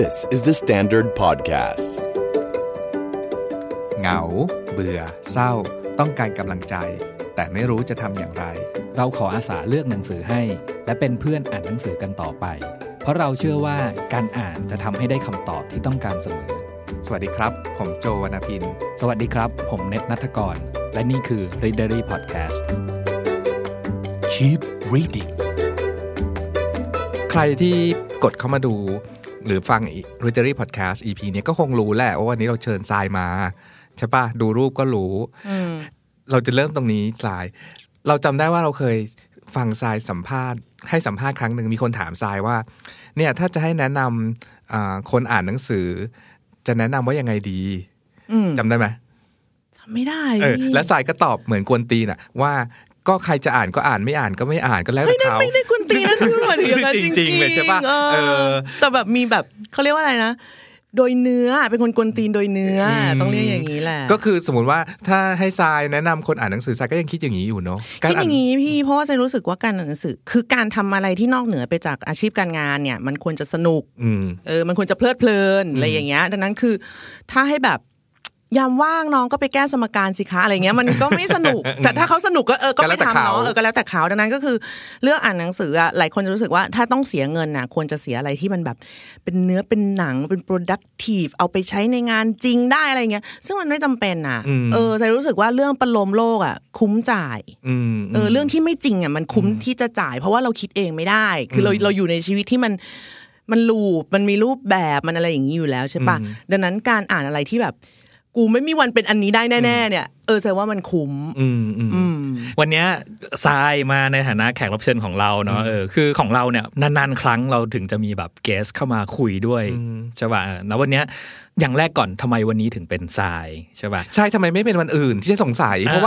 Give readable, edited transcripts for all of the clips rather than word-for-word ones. This is the Standard Podcast เหงาเบื่อเศร้าต้องการกำลังใจแต่ไม่รู้จะทำอย่างไรเราขออาสาเลือกหนังสือให้และเป็นเพื่อนอ่านหนังสือกันต่อไปเพราะเราเชื่อว่าการอ่านจะทำให้ได้คำตอบที่ต้องการเสมอสวัสดีครับผมโจวรรณพินสวัสดีครับผมเนตณัฐกรและนี่คือ Readerly Podcast Keep Reading ใครที่กดเข้ามาดูหรือฟัง Readerly Podcast EP นี้ก็คงรู้แหละว่าวันนี้เราเชิญทรายมาใช่ป่ะดูรูปก็รู้เราจะเริ่มตรงนี้ทรายเราจำได้ว่าเราเคยฟังทรายสัมภาษณ์ให้สัมภาษณ์ครั้งหนึ่งมีคนถามทรายว่าเนี่ยถ้าจะให้แนะนำคนอ่านหนังสือจะแนะนำว่ายังไงดีจำได้ไหมจำไม่ได้และทรายก็ตอบเหมือนกวนตีนน่ะว่าก็ใครจะอ่านก็อ่านไม่อ่านก็ไม่อ่านก็แล้วแต่เขาไม่ได้กวนตีนนะคือเหมือนอย่างนั้นจริงๆเลยใช่ป่ะแต่แบบมีแบบเขาเรียกว่าอะไรนะโดยเนื้อเป็นคนกวนตีนโดยเนื้อต้องเรียกอย่างนี้แหละก็คือสมมติว่าถ้าให้ทรายแนะนำคนอ่านหนังสือทรายก็ยังคิดอย่างนี้อยู่เนาะคิดอย่างนี้พี่เพราะว่าทรายรู้สึกว่าการอ่านหนังสือคือการทำอะไรที่นอกเหนือไปจากอาชีพการงานเนี่ยมันควรจะสนุกมันควรจะเพลิดเพลินอะไรอย่างเงี้ยดังนั้นคือถ้าให้แบบยามว่างน้องก็ไปแก้สมการสิคะอะไรเงี้ยมันก็ไม่สนุกแต่ถ้าเขาสนุกก็ก็ไปทำเนาะก็แล้วแต่เขาดังนั้นก็คือเลือกอ่านหนังสือหลายคนจะรู้สึกว่าถ้าต้องเสียเงินน่ะควรจะเสียอะไรที่มันแบบเป็นเนื้อเป็นหนังเป็น productive เอาไปใช้ในงานจริงได้อะไรเงี้ยซึ่งมันไม่จำเป็นน่ะใจรู้สึกว่าเรื่องประโลมโลกอ่ะคุ้มจ่ายเรื่องที่ไม่จริงอ่ะมันคุ้มที่จะจ่ายเพราะว่าเราคิดเองไม่ได้คือเราอยู่ในชีวิตที่มันลูปมันมีรูปแบบมันอะไรอย่างนี้อยู่แล้วใช่ป่ะดังนั้นการอ่านอะไรที่แบบกูไม่มีวันเป็นอันนี้ได้แน่ๆเนี่ยแสดงว่ามันคุ้มวันนี้ทรายมาในฐานะแขกรับเชิญของเราเนาะคือของเราเนี่ยนานๆครั้งเราถึงจะมีแบบเกสเข้ามาคุยด้วยใช่ป่ะแล้ววันนี้อย่างแรกก่อนทำไมวันนี้ถึงเป็นทรายใช่ป่ะใช่ทำไมไม่เป็นวันอื่นที่จะสงสัยเพราะ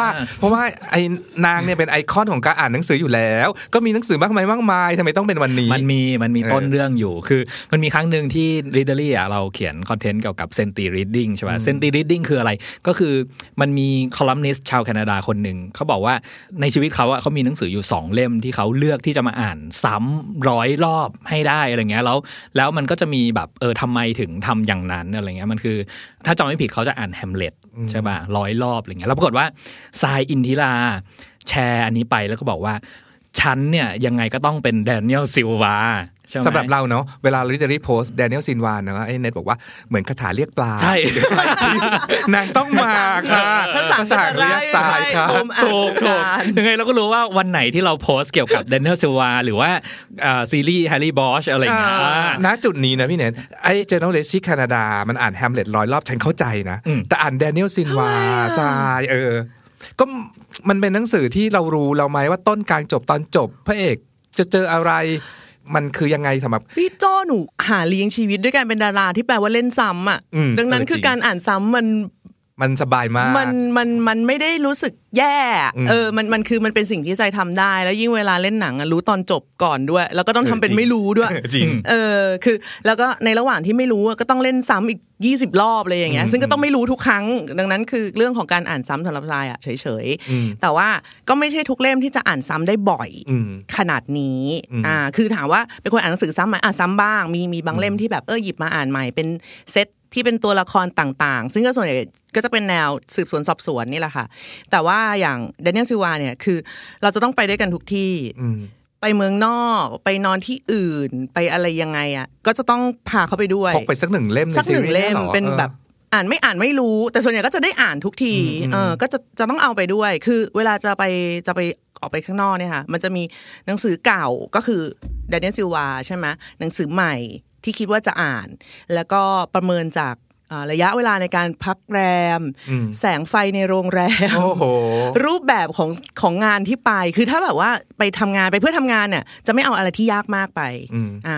ว่าไอ้นางเนี่ยเป็นไอคอนของการอ่านหนังสืออยู่แล้วก็มีหนังสือมากมายทำไมต้องเป็นวันนี้มันมีต้นเรื่องอยู่คือมันมีครั้งนึงที่ Readerly อ่ะเราเขียนคอนเทนต์เกี่ยวกับ Senti Reading ใช่ป่ะ Senti Reading คืออะไรก็คือมันมีคอลัมนิสต์ชาวแคนาดาคนหนึ่งเขาบอกว่าในชีวิตเขาอะเขามีหนังสืออยู่2เล่มที่เขาเลือกที่จะมาอ่านซ้ำ100รอบให้ได้อะไรเงี้ยแล้วมันก็จะมีแบบทำไมถึงทำอย่างนั้นอะไรเงี้ยมันคือถ้าจำไม่ผิดเขาจะอ่าน Hamlet ใช่ป่ะ100รอบอะไรเงี้ยแล้วปรากฏว่าทรายอินทิราแชร์อันนี้ไปแล้วก็บอกว่าฉันเนี่ยยังไงก็ต้องเป็น Daniel Silvaสำหรับเราเนาะเวลาลิเทอรี่โพสต์แดเนียลซินวานเนาะไอ้เน็ตบอกว่าเหมือนคาถาเรียกปลาใช่ นางต้องมาค่ะภาษาเรียกสายค่ะถูกยังไงเราก็รู้ว่าวันไหนที่เราโพสต์เกี่ยวกับแดเนียลซินวาหรือว่าซีรีส์แฮร์รี่บอชอะไรอย่างเงี้ยณจุดนี้นะพี่เน็ตไอ้เจเนอเรชั่นแคนาดามันอ่านแฮมเล็ต100รอบฉันเข้าใจนะแต่อ่านแดเนียลซินวาสายก็มันเป็นหนังสือที่เรารู้เราไหมว่าต้นกลางจบตอนจบพระเอกจะเจออะไรมันคือยังไงสำหรับพี่โจ้หนูหาเลี้ยงชีวิตด้วยการเป็นดาราที่แปลว่าเล่นซ้ำอ่ะดังนั้นคือการอ่านซ้ำมันสบายมากมันไม่ได้รู้สึกแย่มันคือมันเป็นสิ่งที่ใจทำได้แล้วยิ่งเวลาเล่นหนังรู้ตอนจบก่อนด้วยแล้วก็ต้องทำเป็นไม่รู้ด้วยจริงคือแล้วก็ในระหว่างที่ไม่รู้ก็ต้องเล่นซ้ำอีก20รอบเลยอย่างเงี้ยซึ่งก็ต้องไม่รู้ทุกครั้งดังนั้นคือเรื่องของการอ่านซ้ำสำหรับทรายอ่ะเฉยๆแต่ว่าก็ไม่ใช่ทุกเล่มที่จะอ่านซ้ำได้บ่อยขนาดนี้คือถามว่าเป็นคนอ่านหนังสือซ้ำไหมอ่านซ้ำบ้างมีบางเล่มที่แบบหยิบมาอ่านใหม่เป็นเซตที่เป็นตัวละครต่างๆซึ่งก็ส่วนใหญ่ก็จะเป็นแนวสืบสวนสอบสวนนี่แหละค่ะแต่ว่าอย่าง Daniel Silva เนี่ยคือเราจะต้องไปด้วยกันทุกที่ไปเมืองนอกไปนอนที่อื่นไปอะไรยังไงอ่ะก็จะต้องพาเขาไปด้วยพกไปสัก1เล่มในซีรีส์เล่มเป็นแบบอ่านไม่รู้แต่ส่วนใหญ่ก็จะได้อ่านทุกทีก็จะต้องเอาไปด้วยคือเวลาจะไปออกไปข้างนอกเนี่ยค่ะมันจะมีหนังสือเก่าก็คือ Daniel Silva ใช่มั้ยหนังสือใหม่ที่คิดว่าจะอ่านแล้วก็ประเมินจากระยะเวลาในการพักแรมแสงไฟในโรงแรมรูปแบบของงานที่ไปคือถ้าแบบว่าไปทำงานไปเพื่อทำงานเนี่ยจะไม่เอาอะไรที่ยากมากไป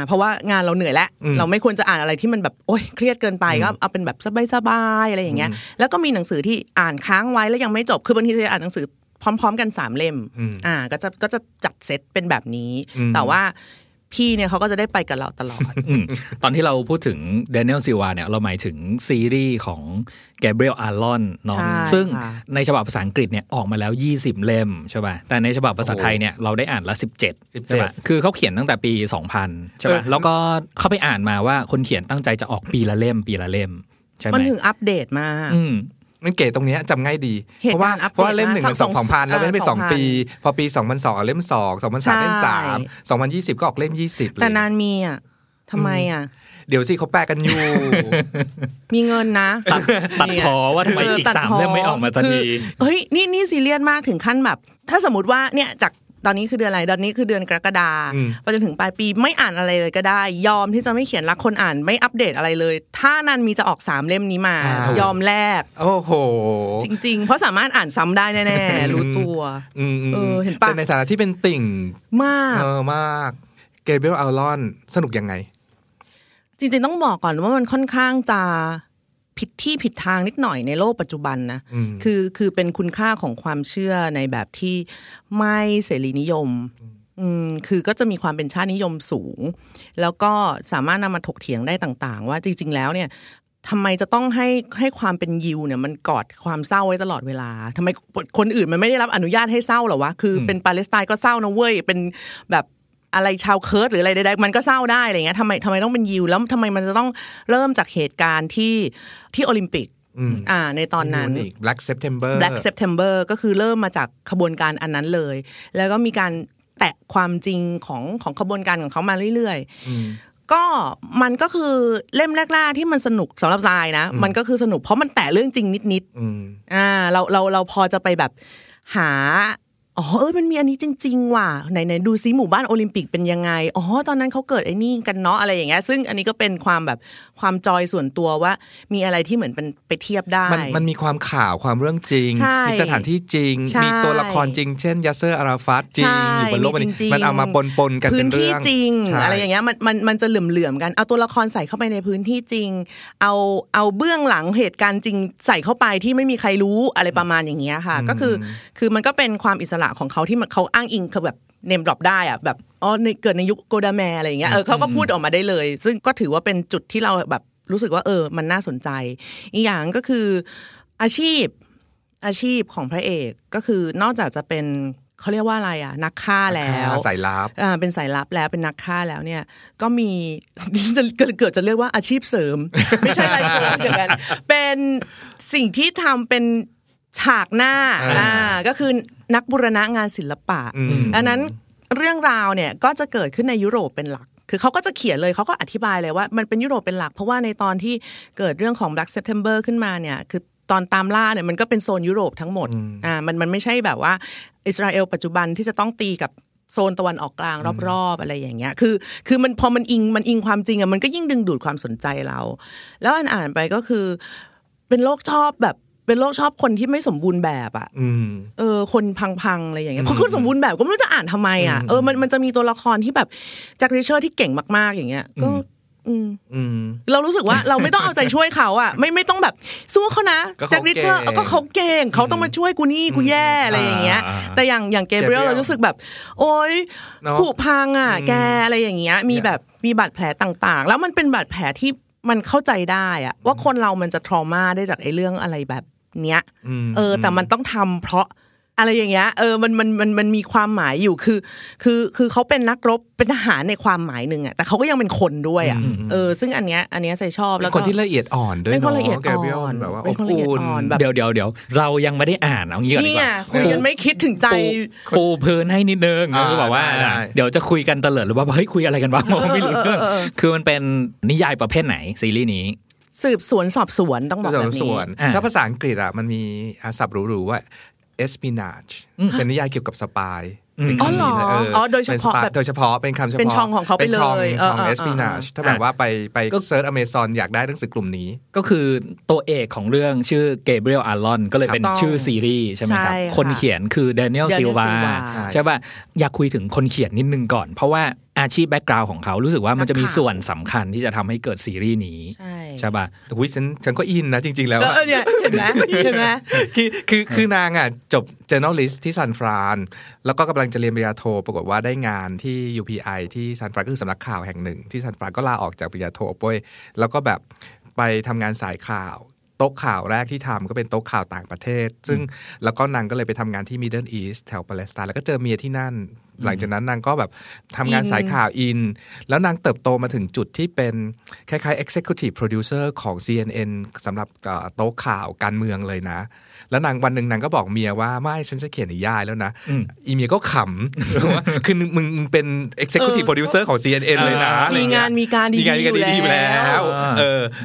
เพราะว่างานเราเหนื่อยแล้วเราไม่ควรจะอ่านอะไรที่มันแบบโอ๊ยเครียดเกินไปก็เอาเป็นแบบสบายๆอะไรอย่างเงี้ยแล้วก็มีหนังสือที่อ่านค้างไว้แล้วยังไม่จบคือบางทีจะอ่านหนังสือพร้อมๆกัน3 เล่มก็จะจัดเซตเป็นแบบนี้แต่ว่า พี่เนี่ยเขาก็จะได้ไปกับเราตลอด ตอนที่เราพูดถึง Daniel Silva เนี่ยเราหมายถึงซีรีส์ของ Gabriel Allon เนาะซึ่งในฉบับภาษาอังกฤษเนี่ยออกมาแล้ว20เล่มใช่ป่ะแต่ในฉบับภาษาไทยเนี่ยเราได้อ่านละ17ใช่ป่ะคือเขาเขียนตั้งแต่ปี2000ใช่ป่ะแล้วก็เข้าไปอ่านมาว่าคนเขียนตั้งใจจะออกปีละเล่มใช่มั้ยมันถึงอัปเดตมามันเก๋ตรงนี้จำง่ายดีเพราะว่าเล่ม1มัน 2,000 แล้วมันไป2ปีพอปี2002เล่ม2 2003เล่ม3 2020ก็ออกเล่ม20เลยแต่นานมีอ่ะทำไมอ่ะเดี๋ยวสิเขาแปลกันอยู่มีเงินนะตัดพอว่าทำไมอีก3เล่มไม่ออกมาสักทีเฮ้ยนี่ซีเรียสมากถึงขั้นแบบถ้าสมมติว่าเนี่ยจากตอนนี้คือเดือนอะไรตอนนี้คือเดือนกรกฎาคมไปจนถึงปลายปีไม่อ่านอะไรเลยก็ได้ยอมที่จะไม่เขียนรักคนอ่านไม่อัปเดตอะไรเลยถ้านั้นมีจะออก3เล่มนี้มายอมแลกโอ้โหจริงๆเพราะสามารถอ่านซ้ำได้แน่ๆรู้ตัวเห็นป่ะในฐานะที่เป็นติ่งมากเกเบรียล อัลลอนสนุกยังไงจริงๆต้องบอกก่อนว่ามันค่อนข้างจะผิดที่ผิดทางนิดหน่อยในโลกปัจจุบันนะคือเป็นคุณค่าของความเชื่อในแบบที่ไม่เสรีนิยมคือก็จะมีความเป็นชาตินิยมสูงแล้วก็สามารถนำมาถกเถียงได้ต่างๆว่าจริงๆแล้วเนี่ยทำไมจะต้องให้ความเป็นยิวเนี่ยมันกอดความเศร้าไว้ตลอดเวลาทำไมคนอื่นมันไม่ได้รับอนุญาตให้เศร้าหรอวะคือเป็นปาเลสไตน์ก็เศร้านะเว้ยเป็นแบบอะไรชาวเคิร์ดหรืออะไรใดๆมันก็เศร้าได้อะไรเงี้ยทำไมต้องเป็นยิวแล้วทำไมมันจะต้องเริ่มจากเหตุการณ์ที่โอลิมปิกในตอนนั้น Black September ก็คือเริ่มมาจากขบวนการอันนั้นเลยแล้วก็มีการแตะความจริงของขบวนการของเขามาเรื่อยๆก็มันก็คือเล่มแรกๆที่มันสนุกสำหรับทรายนะมันก็คือสนุกเพราะมันแตะเรื่องจริงนิดๆเราพอจะไปแบบหาอ๋อมันมีอันนี้จริงๆว่ะไหนๆดูซิหมู่บ้านโอลิมปิกเป็นยังไงอ๋อตอนนั้นเขาเกิดไอ้นี่กันเนาะอะไรอย่างเงี้ยซึ่งอันนี้ก็เป็นความแบบความจอยส่วนตัวว่ามีอะไรที่เหมือนเป็นไปเทียบได้มันมีความข่าวความเรื่องจริงมีสถานที่จริงมีตัวละครจริงเช่นยาเซอร์อาราฟาตจริงอยู่บนโลกมันเอามาปนกันเป็นเรื่องพื้นที่จริงอะไรอย่างเงี้ยมันจะเหลื่อมกันเอาตัวละครใส่เข้าไปในพื้นที่จริงเอาเบื้องหลังเหตุการณ์จริงใส่เข้าไปที่ไม่มีใครรู้อะไรประมาณอย่างเงี้ยค่ะก็คือมันก็เป็นความอิสระของเขาที่เขาอ้างอิงคือแบบเนมดรอปได้อะแบบอ๋อเกิดในยุคโกดาแมอะไรอย่างเงี้ยเขาก็พูดออกมาได้เลยซึ่งก็ถือว่าเป็นจุดที่เราแบบรู้สึกว่ามันน่าสนใจอีกอย่างก็คืออาชีพของพระเอกก็คือนอกจากจะเป็นเขาเรียกว่าอะไรอ่ะนักฆ่าแล้วสายลับเป็นสายลับแล้วเป็นนักฆ่าแล้วเนี่ยก็มีเกิดจะเรียกว่าอาชีพเสริมไม่ใช่อะไรอย่างนั้นเป็นสิ่งที่ทำเป็นฉากหน้าก็คือนักบูรณะงานศิลปะอันนั้นเรื่องราวเนี่ยก็จะเกิดขึ้นในยุโรปเป็นหลักคือเขาก็จะเขียนเลยเขาก็อธิบายเลยว่ามันเป็นยุโรปเป็นหลักเพราะว่าในตอนที่เกิดเรื่องของ Black September ขึ้นมาเนี่ยคือตอนตามล่าเนี่ยมันก็เป็นโซนยุโรปทั้งหมดมันไม่ใช่แบบว่าอิสราเอลปัจจุบันที่จะต้องตีกับโซนตะวันออกกลางรอบๆอะไรอย่างเงี้ยคือมันพอมันอิงความจริงอ่ะมันก็ยิ่งดึงดูดความสนใจเราแล้วอ่านไปก็คือเป็นโรคชอบคนที่ไม่สมบูรณ์แบบอ่ะคนพังๆอะไรอย่างเงี้ยคนสมบูรณ์แบบก็ไม่รู้จะอ่านทำไมอ่ะมันจะมีตัวละครที่แบบแจ็ค รีเชอร์ที่เก่งมากๆอย่างเงี้ยก็เรารู้สึกว่าเราไม่ต้องเอาใจช่วยเขาอ่ะไม่ต้องแบบสู้เขานะแจ็ค รีเชอร์ก็เขาเก่งเขาต้องมาช่วยกูนี่กูแย่อะไรอย่างเงี้ยแต่อย่างเกเบรียลเรารู้สึกแบบโอ๊ยผุพังอ่ะแกอะไรอย่างเงี้ยมีบาดแผลต่างๆแล้วมันเป็นบาดแผลที่มันเข้าใจได้อะว่าคนเรามันจะทรมาได้จากไอ้เรื่องอะไรแบบเนี้ยแต่มันต้องทำเพราะอะไรอย่างเงี้ยมันมีความหมายอยู่คือเขาเป็นนักรบเป็นทหารในความหมายนึงอะแต่เขาก็ยังเป็นคนด้วยอะซึ่งอันเนี้ยใส่ชอบแล้วก็เป็นคนที่ละเอียดอ่อนด้วยเนาะแกเบรียลแบบว่าอบอุ่นเดี๋ยวเรายังไม่ได้อ่านเอางี้ก่อนดีกว่าคุยกันไม่คิดถึงใจปูพื้นให้นิดนึงก็บอกว่าเดี๋ยวจะคุยกันตะเลิดหรือว่าเฮ้ยคุยอะไรกันวะไม่รู้เรื่องคือมันเป็นนิยายประเภทไหนซีรีส์นี้สืบสวนสอบสวนต้องบอกแบบนี้ถ้าภาษาอังกฤษอะมันมีศัพท์หรูๆว่าEspionage เป็นนิยายเกี่ยวกับสปายเป็นคำนี้เลยโดยเฉพาะเป็นคำเฉพาะเป็นช่องของเขาไปเลยช่อง Espionage ถ้าแบบว่าไปเซิร์ช Amazon อยากได้หนังสือกลุ่มนี้ก็คือตัวเอกของเรื่องชื่อ Gabriel Allon ก็เลยเป็นชื่อซีรีส์ใช่ไหมครับคนเขียนคือ Daniel Silva ใช่ป่ะอยากคุยถึงคนเขียนนิดนึงก่อนเพราะว่าอาชีพแบ็คกราวด์ของเขารู้สึกว่ามันจะมีส่วนสำคัญที่จะทำให้เกิดซีรีส์นี้ ใช่ป่ะอุ๊ยฉันก็อินนะจริงๆแล้วเนี่ยเห็นมั้ยเห็นมั้ยคือนางอ่ะจบ journalist ที่ซานฟรานแล้วก็กำลังจะเรียนปริญญาโทปรากฏว่าได้งานที่ UPI ที่ซานฟรานก็คือสำนักข่าวแห่งหนึ่งที่ซานฟรานก็ลาออกจากปริญญาโทป่วยแล้วก็แบบไปทำงานสายข่าวโต๊ะข่าวแรกที่ทำก็เป็นโต๊ะข่าวต่างประเทศซึ่งแล้วก็นางก็เลยไปทำงานที่ Middle East แถวปาเลสไตน์แล้วก็เจอเมียที่นั่นหลังจากนั้นนางก็แบบทำงานสายข่าวอินแล้วนางเติบโตมาถึงจุดที่เป็นคล้ายๆ Executive Producer ของ CNN สำหรับโต๊ะข่าวการเมืองเลยนะแล้วนางวันนึงนางก็บอกเมียว่าไม่ฉันจะเขียนนิยายแล้วนะอีเมียก็ขำว่าคือมึงเป็น Executive Producer ของ CNN เลยนะมีงานมีการดีอยู่แล้ว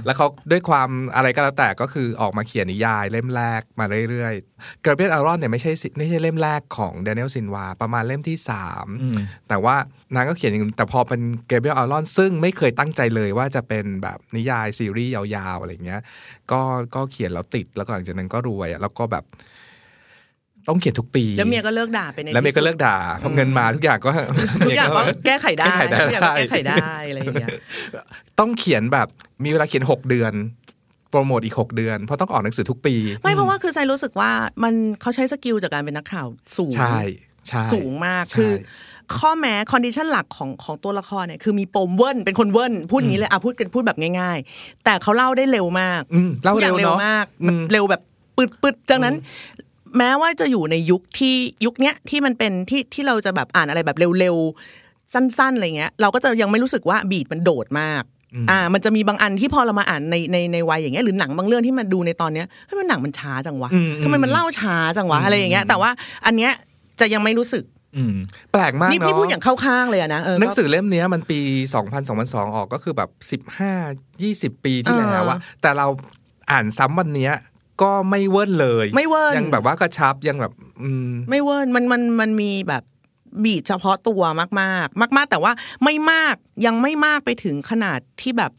แล้วเขาด้วยความอะไรก็แล้วแต่ก็คือออกมาเขียนนิยายเล่มแรกมาเรื่อยๆ Gabriel Allon เนี่ยไม่ใช่เล่มแรกของ Daniel Silva ประมาณเล่มที่แต่ว่านางก็เขียนอย่างแต่พอเป็น Gabriel Allon ซึ่งไม่เคยตั้งใจเลยว่าจะเป็นแบบนิยายซีรีส์ยาวๆอะไรอย่างเงี้ยก็เขียนแล้วติดแล้วหลังจากนั้นก็รวยแล้วก็แบบต้องเขียนทุกปีแล้วเมียก็เลิกด่าไปในแล้วเมียก็เลิกด่าเพราะเงินมาทุกอย่างก็ทุกอย่างก็แก้ไขได้แก้ไขได้อะไรอย่างเงี้ยต้องเขียนแบบมีเวลาเขียน6เดือนโปรโมทอีก6เดือนเพราะต้องออกหนังสือทุกปีไม่เพราะว่าคือใจรู้สึกว่ามันเขาใช้สกิลจากการเป็นนักข่าวสูงสูงมากคือข้อแม้คอนดิชันหลักของตัวละครเนี่ยคือมีปมเวิ้นเป็นคนเวิ้นพูดอย่างนี้เลยพูดแบบง่ายๆแต่เขาเล่าได้เร็วมากเล่าเร็วมากเร็วแบบปึดๆดังนั้นแม้ว่าจะอยู่ในยุคเนี้ยที่มันเป็นที่เราจะแบบอ่านอะไรแบบเร็วๆสั้นๆอะไรเงี้ยเราก็จะยังไม่รู้สึกว่าบีทมันโดดมากมันจะมีบางอันที่พอเรามาอ่านในวัยอย่างเงี้ยหรือหนังบางเรื่องที่มันดูในตอนเนี้ยเฮ้ยมันหนังมันช้าจังวะทำไมมันเล่าช้าจังวะอะไรอย่างเงี้ยแต่ว่าอันเนี้ยจะยังไม่รู้สึกแปลกมากเนาะนี่พูดอย่างเข้าข้างเลยอะนะหนังสือเล่มนี้มันปี 2000-2002 ออกก็คือแบบ15 20 ปีที่แล้วอะแต่เราอ่านซ้ำวันนี้ก็ไม่เวิร์นเลยไม่เวิร์นยังแบบว่ากระชับยังแบบไม่เวิร์นมันมีแบบบีทเฉพาะตัวมากๆมากๆแต่ว่าไม่มากยังไม่มากไปถึงขนาดที่แบบ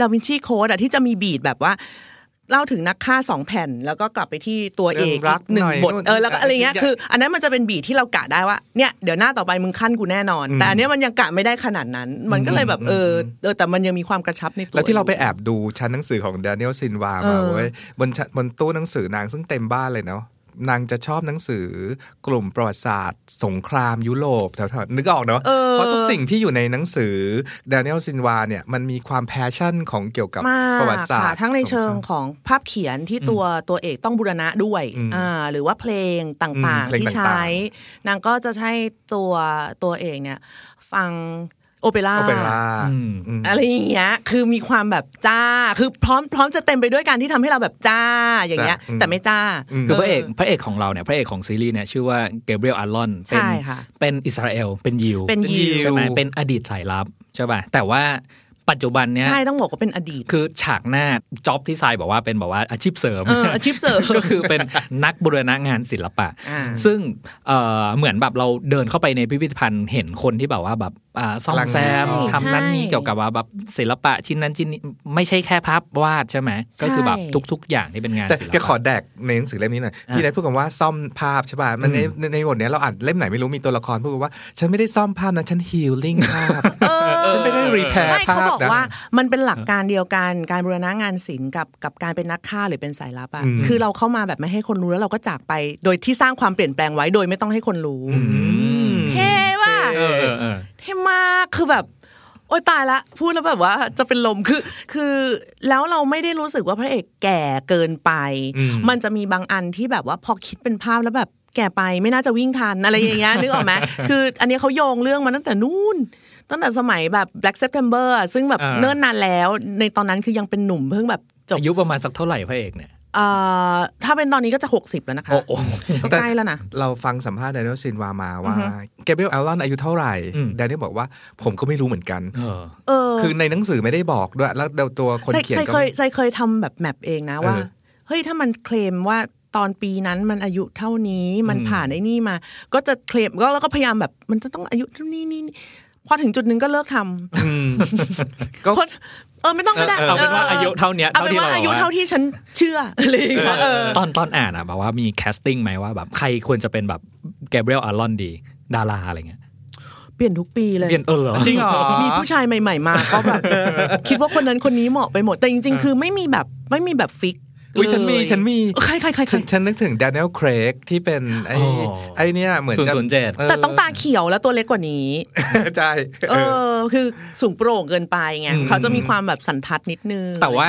ดาวินชีโค้ดอะที่จะมีบีทแบบว่าเล่าถึงนักฆ่า2แผ่นแล้วก็กลับไปที่ตัวเอก1บทแล้วก็อะไรเงี้ยคืออันนั้นมันจะเป็นบีทที่เรากะได้ว่าเนี่ยเดี๋ยวหน้าต่อไปมึงขั้นกูแน่นอนแต่อันนี้มันยังกะไม่ได้ขนาดนั้นมันก็เลยแบบแต่มันยังมีความกระชับในตัวแล้วที่เราไปแอบดูชั้นหนังสือของ Daniel Silva มาเว้ยบนตู้หนังสือนางซึ่งเต็มบ้านเลยเนาะนางจะชอบหนังสือกลุ่มประวัติศาสตร์สงครามยุโรปแถวๆนึกออกเนาะเพราะทุกสิ่งที่อยู่ในหนังสือ Daniel Silva เนี่ยมันมีความแพชชั่นของเกี่ยวกับประวัติศาสตร์ทั้งในเชิงของภาพเขียนที่ตัวเอกต้องบูรณะด้วยหรือว่าเพลงต่างๆที่ใช้นางก็จะใช้ตัวเอกเนี่ยฟังโอเปร่าอะไรอย่างเงี้ยคือมีความแบบจ้าคือพร้อมจะเต็มไปด้วยการที่ทำให้เราแบบจ้าอย่างเงี้ยแต่ไม่จ้าคือพระเอกของเราเนี่ยพระเอกของซีรีส์เนี่ยชื่อว่า Gabriel Allon เป็นอิสราเอลเป็นยิวใช่ไหมเป็นอดีตสายลับใช่ป่ะแต่ว่าปัจจุบันเนี่ยใช่ต้องบอกว่าเป็นอดีตคือฉากหน้าจ็อบที่ทรายบอกว่าเป็นแบบว่าอาชีพเสริมก็คือเป็นนักบูรณะงานศิลปะซึ่งเหมือนแบบเราเดินเข้าไปในพิพิธภัณฑ์เห็นคนที่แบบว่าแบบซ่อมแซมทำนั่นนี่เกี่ยวกับว่าแบบศิลปะชิ้นนั้นชิ้นนี้ไม่ใช่แค่ภาพวาดใช่ไหมก็คือแบบทุกๆอย่างที่เป็นงานศิลปะแต่ขอแดกในหนังสือเล่มนี้หน่อยพี่ได้พูดกันว่าซ่อมภาพใช่ป่ะมันในบทเนี้ยเราอ่านเล่มไหนไม่รู้มีตัวละครพูดว่าฉันไม่ได้ซ่อมภาพนะฉันฮีลลิ่งภาพฉันไม่ได้รีแพร์ภาพเขาบอกว่ามันเป็นหลักการเดียวกันการบูรณะงานศิลป์กับการเป็นนักฆ่าหรือเป็นสายลับอ่ะคือเราเข้ามาแบบไม่ให้คนรู้แล้วเราก็จากไปโดยที่สร้างความเปลี่ยนแปลงไว้โดยไม่ต้องให้คนรู้เท่ว่ะเท่มากคือแบบโอ๊ยตายละพูดแล้วแบบว่าจะเป็นลมคือแล้วเราไม่ได้รู้สึกว่าพระเอกแก่เกินไปมันจะมีบางอันที่แบบว่าพอคิดเป็นภาพแล้วแบบแก่ไปไม่น่าจะวิ่งทันอะไรอย่างเงี้ยนึกออกมั้ยคืออันนี้เค้าโยงเรื่องมาตั้งแต่นู่นตั้งแต่สมัยแบบ Black September ซึ่งแบบเนิ่นนานแล้วในตอนนั้นคือยังเป็นหนุ่มเพิ่งแบบจบอายุประมาณสักเท่าไหร่พระเอกเนี่ยถ้าเป็นตอนนี้ก็จะ60แล้วนะคะก็ใกล้แล้วนะเราฟังสัมภาษณ์ Daniel Silva มาว่า Gabriel Allon อายุเท่าไหร่ Daniel บอกว่าผมก็ไม่รู้เหมือนกันคือในหนังสือไม่ได้บอกด้วยแล้วตัวคนเขียนก็เคยทำแบบแมปเองนะว่าเฮ้ยถ้ามันเคลมว่าตอนปีนั้นมันอายุเท่านี้มันผ่านไอ้นี่มาก็จะเคลมก็แล้วก็พยายามแบบมันจะต้องอายุเท่านี้นี่พอถึงจุดนึงก็เลิกทำก็ไม่ต้องก็ได้เอาเป็นว่าอายุเท่านี้เอาเป็นว่าอายุเท่าที่ฉันเชื่ออะไรอย่างเงี้ยตอนอ่านอ่ะแบบว่ามีแคสติ้งไหมว่าแบบใครควรจะเป็นแบบแกเบรียล อัลลอนดีดาราอะไรเงี้ย เปลี่ยนทุกปีเลยเปลี่ยนเหรอจริงเหรอมีผู้ชายใหม่ๆมาก็แบบคิดว่าคนนั้นคนนี้เหมาะไปหมดแต่จริงๆคือไม่มีแบบฟิกอุ้ยฉันมีใครๆๆฉันนึกถึง Daniel Craig ที่เป็นไอ้เนี่ยเหมือนจะแต่ต้องตาเขียวแล้วตัวเล็กกว่านี้ใช่คือสูงโปร่งเกินไปไงเขาจะมีความแบบสันทัดนิดนึงแต่ว่า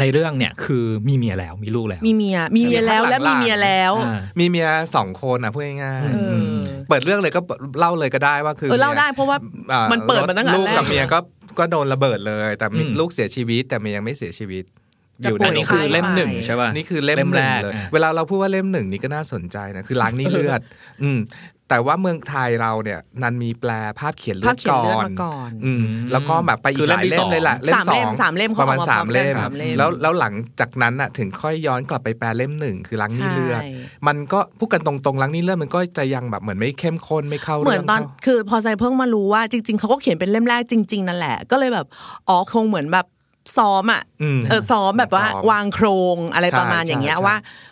ในเรื่องเนี่ยคือมีเมียแล้วมีลูกแล้วมีเมียแล้วและมีเมียแล้วมีเมีย2คนน่ะพูดง่ายๆเปิดเรื่องเลยก็เล่าเลยก็ได้ว่าคือเล่าได้เพราะว่ามันเปิดมาตั้งแต่แรกลูกกับเมียก็โดนระเบิดเลยแต่ลูกเสียชีวิตแต่เมียยังไม่เสียชีวิตอยู่ในนี่คือเล่ม1ใช่ป่ะนี่คือเล่มแรกเลยเวลาเราพูดว่าเล่ม1นี่ก็น่าสนใจนะคือล้างนี่เลือดแต่ว่าเมืองไทยเราเนี่ยนันมีแปลภาพเขียนเลือดก่อนแล้วก็แบบไปอีกหลายเล่มเลยล่ะเล่ม2 3 เล่มประมาณ3 เล่มแล้วหลังจากนั้นน่ะถึงค่อยย้อนกลับไปแปลเล่ม1คือล้างนี่เลือดมันก็พูดกันตรงๆล้างนี่เลือดมันก็จะยังแบบเหมือนไม่เข้มข้นไม่เข้าเหมือนตอนคือพอใจเพิ่งมารู้ว่าจริงๆเขาก็เขียนเป็นเล่มแรกจริงๆนั่นแหละก็เลยแบบอ๋อคงเหมือนแบบซ้อมอ่ะซ้อมแบบว่าวางโครงอะไรประมาณอย่างเงี้ย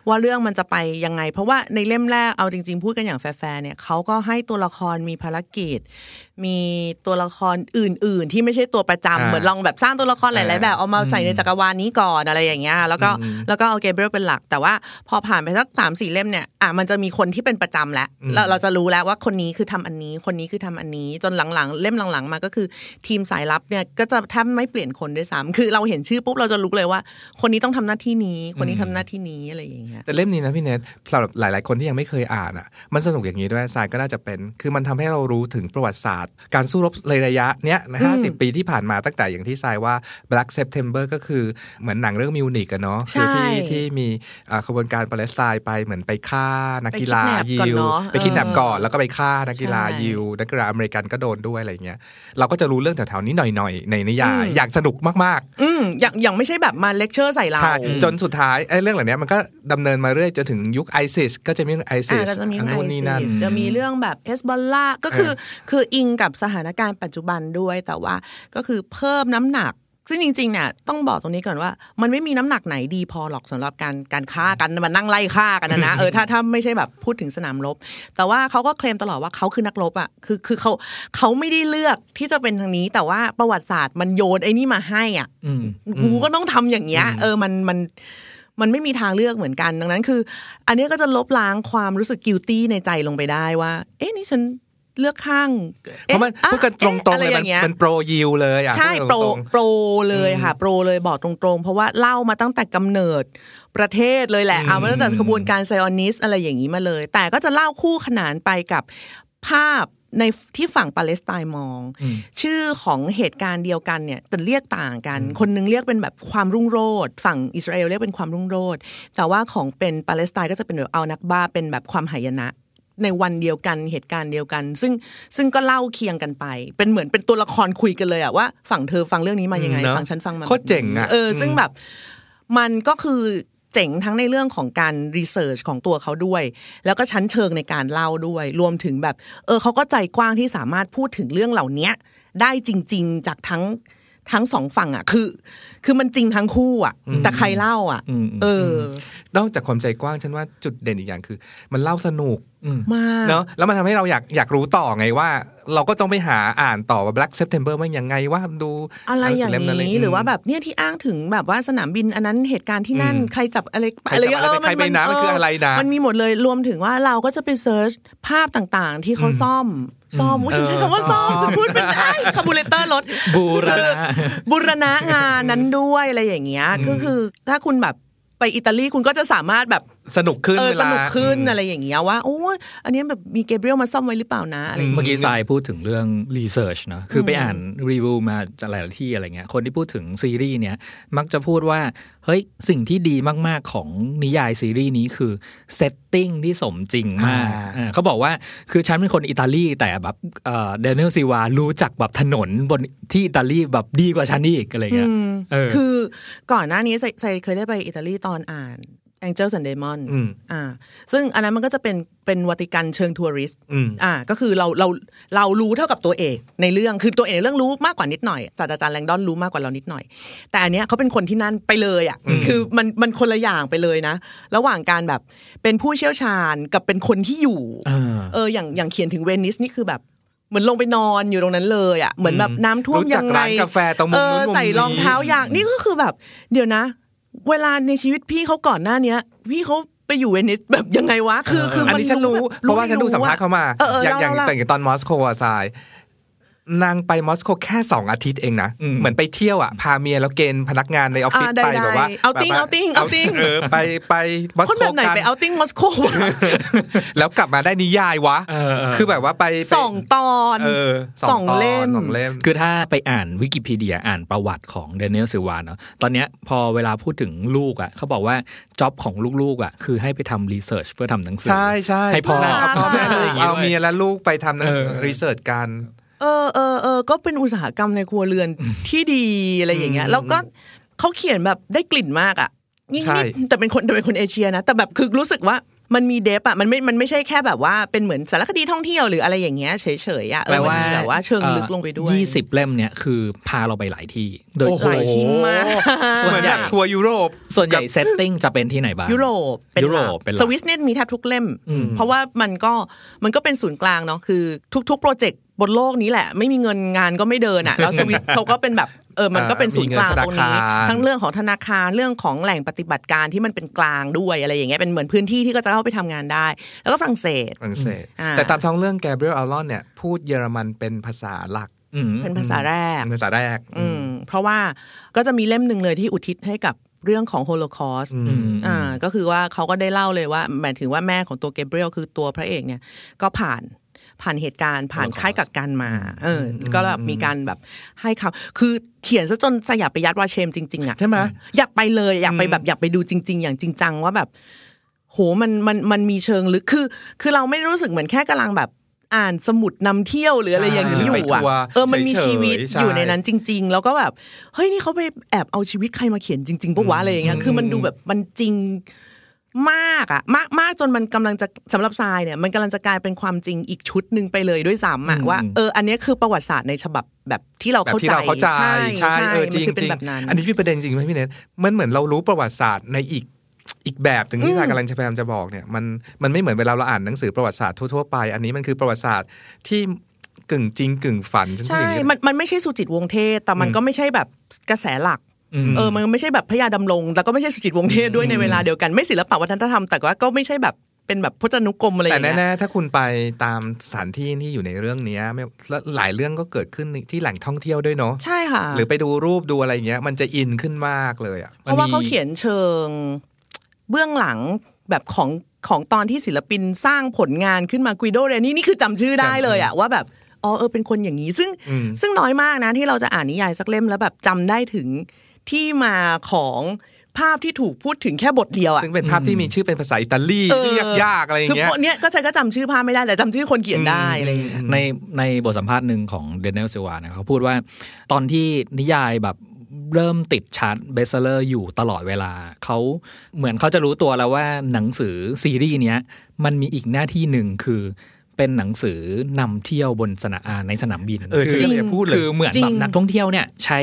ว่าเรื่องมันจะไปยังไงเพราะว่าในเล่มแรกเอาจริงๆพูดกันอย่างแฟร์ๆเนี่ยเขาก็ให้ตัวละครมีภารกิจมีตัวละครอื่นๆที่ไม่ใช่ตัวประจำเหมือนลองแบบสร้างตัวละครหลายๆแบบเอามาใส่ในจักรวาลนี้ก่อนอะไรอย่างเงี้ยแล้วก็เอาเกเบรียลเป็นหลักแต่ว่าพอผ่านไปสัก 3-4 เล่มเนี่ยมันจะมีคนที่เป็นประจำแล้วเราจะรู้แล้วว่าคนนี้คือทำอันนี้คนนี้คือทำอันนี้จนหลังๆเล่มหลังๆมาก็คือทีมสายลับเนี่ยก็จะแทบไม่เปลี่ยนคนด้วยซ้ำคือเราเห็นชื่อปุ๊บเราจะรู้เลยว่าคนนี้ต้องทำหน้าที่นี้คนนี้ทำหน้าที่นี้อะไรอย่างเงี้ยแต่เล่มนี้นะพี่เนทสำหรับหลายๆคนที่ยังไม่เคยอ่านอ่ะมันสนุกอย่างนี้ด้วยสายก็น่าจะเป็นคือมันทำให้เรารู้ถึงประวัติศาสตร์การสู้รบในระยะเนี้ยนะ50 ปีที่ผ่านมาตั้งแต่อย่างที่สายว่า Black September ก็คือเหมือนหนังเรื่อง Munich อ่ะเนาะคือที่มีขบวนการปาเลสไตน์ไปเหมือนไปฆ่านักกีฬายิวไปคิดแบบก่อนแล้วก็ไปฆ่านักกีฬายิวนักกีฬาอเมริกันก็โดนด้วยอะไรอย่างเงี้ยเราก็จะรู้เรื่องแถวๆนี้หน่อยๆในนิยายอยากสนุกมากอย่างไม่ใช่แบบมาเลคเชอร์ใส่เราจนสุดท้ายเรื่องเหล่านี้มันก็ดำเนินมาเรื่อยจนถึงยุค ISIS ก็จะมี ISIS นู่นนี่นั่นจะมีเรื่องแบบเฮสบอลลาก็คืออิงกับสถานการณ์ปัจจุบันด้วยแต่ว่าก็คือเพิ่มน้ำหนักซึ่งจริงๆเนี่ยต้องบอกตรงนี้ก่อนว่ามันไม่มีน้ำหนักไหนดีพอหรอกสำหรับการฆ่ากันมันนั่งไล่ฆ่ากันนะถ้าไม่ใช่แบบพูดถึงสนามรบแต่ว่าเขาก็เคลมตลอดว่าเขาคือนักรบอ่ะคือเขาไม่ได้เลือกที่จะเป็นทางนี้แต่ว่าประวัติศาสตร์มันโยนไอ้นี่มาให้อ่ะกูก็ต้องทำอย่างเงี้ยมันไม่มีทางเลือกเหมือนกันดังนั้นคืออันนี้ก็จะลบล้างความรู้สึก guilty ในใจลงไปได้ว่าเอ๊ะนี่ฉันเลือกข้างเพราะมันพูดกันตรงๆเลยมันโปรยิวเลยอ่ะใช่โปรเลยค่ะโปรเลยบอกตรงๆเพราะว่าเล่ามาตั้งแต่กำเนิดประเทศเลยแหละเอามาตั้งแต่ขบวนการไซออนิสต์อะไรอย่างนี้มาเลยแต่ก็จะเล่าคู่ขนานไปกับภาพในที่ฝั่งปาเลสไตน์มองชื่อของเหตุการณ์เดียวกันเนี่ยแต่เรียกต่างกันคนนึงเรียกเป็นแบบความรุ่งโรจน์ฝั่งอิสราเอลเรียกเป็นความรุ่งโรจน์แต่ว่าของเป็นปาเลสไตน์ก็จะเป็นแบบเอานักบ้าเป็นแบบความหายนะในวันเดียวกันเหตุการณ์เดียวกันซึ่งก็เล่าเคียงกันไปเป็นเหมือนเป็นตัวละครคุยกันเลยอะว่าฝั่งเธอฟังเรื่องนี้มายังไงฝั่งฉันฟังมาก็เจ๋งอะซึ่งแบบมันก็คือเจ๋งทั้งในเรื่องของการรีเสิร์ชของตัวเขาด้วยแล้วก็ชั้นเชิงในการเล่าด้วยรวมถึงแบบเขาก็ใจกว้างที่สามารถพูดถึงเรื่องเหล่านี้ได้จริงๆจากทั้งสองฝั่งอ่ะคือมันจริงทั้งคู่อ่ะแต่ใครเล่าอ่ะนอกจากความใจกว้างฉันว่าจุดเด่นอีกอย่างคือมันเล่าสนุกมากเนาะแล้วมันทำให้เราอยากรู้ต่อไงว่าเราก็ต้องไปหาอ่านต่อว่า Black September มันยังไงว่าดูอะไรอย่างนี้หรือว่าแบบเนี่ยที่อ้างถึงแบบว่าสนามบินอันนั้นเหตุการณ์ที่นั่นใครจับอะไรใครไปนะมันคืออะไรนะมันมีหมดเลยรวมถึงว่าเราก็จะไปเสิร์ชภาพต่างๆที่เขาซ่อมฉันใช้คำว่าซ่อมจะพูดเป็นคาร์บูเรเตอร์รถบูรณะงานนั้นด้วยอะไรอย่างเงี้ยก็คือถ้าคุณแบบไปอิตาลีคุณก็จะสามารถแบบสนุกขึ้นเวลาสนุกขึ้นอะไรอย่างเงี้ยว่าโอ้อันนี้แบบมีเกเบรียลมาซ่อมไว้หรือเปล่านะอะไรเมื่อกี้สายพูดถึงเรื่องรีเสิร์ชเนาะคือไปอ่านรีวิวมาจากหลายที่อะไรเงี้ยคนที่พูดถึงซีรีส์เนี้ยมักจะพูดว่าเฮ้ยสิ่งที่ดีมากๆของนิยายซีรีส์นี้คือเซตติ้งที่สมจริงมากเขาบอกว่าคือฉันเป็นคนอิตาลีแต่แบบDaniel Silvaรู้จักแบบถนนบนที่อิตาลีแบบดีกว่าฉันอีกอะไรเงี้ยคือก่อนหน้านี้สายเคยได้ไปอิตาลีตอนอ่านAngels and Demons ซึ่งอันนั้นมันก็จะเป็นวาติกันเชิงทัวริสต์ก็คือเรารู้เท่ากับตัวเอกในเรื่องคือตัวเอกในเรื่องรู้มากกว่านิดหน่อยศาสตราจารย์แลงดอนรู้มากกว่าเรานิดหน่อยแต่อันเนี้ยเขาเป็นคนที่นั่นไปเลยอ่ะคือมันคนละอย่างไปเลยนะระหว่างการแบบเป็นผู้เชี่ยวชาญกับเป็นคนที่อยู่อย่างเขียนถึงเวนิสนี่คือแบบ เหมือนลงไปนอนอยู่ตรงนั้นเลยอ่ะเหมือนแบบน้ำท่วมยังไงใส่รองเท้ายางนี่ก็คือแบบเดี๋ยวนะเวลาในชีวิตพี่เขาก่อนหน้านี้พี่เขาไปอยู่เวนิสแบบยังไงวะคือมันฉันรู้เพราะว่าฉันดูสัมภาษณ์เขามาอย่างแต่ตอนมอสโกอ่ะทรายนางไปมอสโกแค่2อาทิตย์เองนะเหมือนไปเที่ยวอ่ะพาเมียแล้วเกณฑ์พนักงานในออฟฟิศไปแบบว่าเอาติ้งไปมอสโกกันคนไหนไปเอาติ้งมอสโกแล้วกลับมาได้นิยายวะคือแบบว่าไป2ตอน2เล่มคือถ้าไปอ่านวิกิพีเดียอ่านประวัติของ Daniel Silva เนาะตอนเนี้ยพอเวลาพูดถึงลูกอ่ะเขาบอกว่าจ็อบของลูกๆอ่ะคือให้ไปทำรีเสิร์ชเพื่อทำหนังสือใช่ๆให้พ่อแม่เอาเมียและลูกไปทำรีเสิร์ชกันก็เป็นอุตสาหกรรมในครัวเรือนที่ดีอะไรอย่างเงี้ยแล้วก็เขาเขียนแบบได้กลิ่นมากอ่ะยิ่งแต่เป็นคนเอเชียนะแต่แบบคือรู้สึกว่ามันมีเดฟอ่ะมันไม่ใช่แค่แบบว่าเป็นเหมือนสารคดีท่องเที่ยวหรืออะไรอย่างเงี้ยเฉยๆอ่ะมันมีแบบว่าเชิงลึกลงไปด้วย20เล่มเนี่ยคือพาเราไปหลายที่โดยหลายที่มากส่วนใหญ่ทัวร์ยุโรปส่วนใหญ่เซตติ้งจะเป็นที่ไหนบ้างยุโรปเป็นสวิสเนี่ยมีแทบทุกเล่มเพราะว่ามันก็เป็นศูนย์กลางเนาะคือทุกๆโปรเจกต์บนโลกนี้แหละไม่มีเงินงานก็ไม่เดินอ่ะแล้วสวิสเขาก็เป็นแบบมันก็เป็นศูนย์กลางตรงนี้ทั้งเรื่องของธนาคารเรื่องของแหล่งปฏิบัติการที่มันเป็นกลางด้วยอะไรอย่างเงี้ยเป็นเหมือนพื้นที่ที่ก็จะเข้าไปทำงานได้แล้วก็ฝรั่งเศสแต่ตามท้องเรื่อง Gabriel Allon เนี่ยพูดเยอรมันเป็นภาษาหลักเป็นภาษาแรกเพราะว่าก็จะมีเล่มนึงเลยที่อุทิศให้กับเรื่องของโฮโลคอสต์ก็คือว่าเขาก็ได้เล่าเลยว่าหมายถึงว่าแม่ของตัว Gabriel คือตัวพระเอกเนี่ยก็ผ่านเหตุการณ์ผ่านค่ายกักกันมาก็แบบมีการแบบให้เขาคือเขียนซะจนสยามไปยัดว่าเชมจริงๆอ่ะใช่ไหมอยากไปเลยอยากไปแบบอยากไปดูจริงๆอย่างจริงจังว่าแบบโหมันมีเชิงลึกคือเราไม่รู้สึกเหมือนแค่กำลังแบบอ่านสมุดนำเที่ยวหรืออะไรอย่างนี้อยู่อ่ะมันมีชีวิตอยู่ในนั้นจริงๆแล้วก็แบบเฮ้ยนี่เขาไปแอบเอาชีวิตใครมาเขียนจริงๆปะวะอะไรอย่างเงี้ยคือมันดูแบบมันจริงมากอ่ะมากจนมันกำลังจะสำหรับทรายเนี่ยมันกำลังจะกลายเป็นความจริงอีกชุดนึงไปเลยด้วยซ้ำอ่ะว่าอันนี้คือประวัติศาสตร์ในฉบับแบบที่เราเข้าใจใช่จริงจริงอันนี้พี่ประเด็นจริงไหมพี่เนทมันเหมือนเรารู้ประวัติศาสตร์ในอีกแบบถึงที่ทรายกำลังพยายามจะบอกเนี่ยมันไม่เหมือนเวลาเราอ่านหนังสือประวัติศาสตร์ทั่วๆไปอันนี้มันคือประวัติศาสตร์ที่กึ่งจริงกึ่งฝันใช่มันไม่ใช่สุจิตวงศ์เทศแต่มันก็ไม่ใช่แบบกระแสหลักมันไม่ใช่แบบพระยาดำรงแล้วก็ไม่ใช่สุจิตวงศ์เทศด้วยในเวลาเดียวกันไม่ศิลปะวัฒนธรรมแต่ว่าก็ไม่ใช่แบบเป็นแบบพจนุกรมอะไรอย่างเงี้ยแต่แน่ๆถ้าคุณไปตามสถานที่ที่อยู่ในเรื่องนี้หลายเรื่องก็เกิดขึ้นที่แหล่งท่องเที่ยวด้วยเนาะใช่ค่ะหรือไปดูรูปดูอะไรอย่างเงี้ยมันจะอินขึ้นมากเลยอ่ะเพราะว่าเขาเขียนเชิงเบื้องหลังแบบของตอนที่ศิลปินสร้างผลงานขึ้นมากุยโดเรนี่คือจำชื่อได้เลยอ่ะว่าแบบอ๋อเป็นคนอย่างนี้ซึ่งน้อยมากนะที่เราจะอ่านนิยายสักเล่มแล้วแบบจำได้ถึงที่มาของภาพที่ถูกพูดถึงแค่บทเดียวอ่ะซึ่งเป็นภาพที่มีชื่อเป็นภาษาอิตาลีที่ยากๆอะไรอย่างเงี้ยคือพวกเนี้ยก็ฉันก็จำชื่อภาพไม่ได้แต่จำชื่อคนเขียนได้อะไรอย่างเงี้ยในบทสัมภาษณ์นึงของ Daniel Silva นะเขาพูดว่าตอนที่นิยายแบบเริ่มติดชาร์ตเบสเซลเลอร์อยู่ตลอดเวลาเขาเหมือนเขาจะรู้ตัวแล้วว่าหนังสือซีรีส์เนี้ยมันมีอีกหน้าที่นึงคือเป็นหนังสือนำเที่ยวบนในสนามบินคือเหมือนแบบนักท่องเที่ยวเนี่ยใช้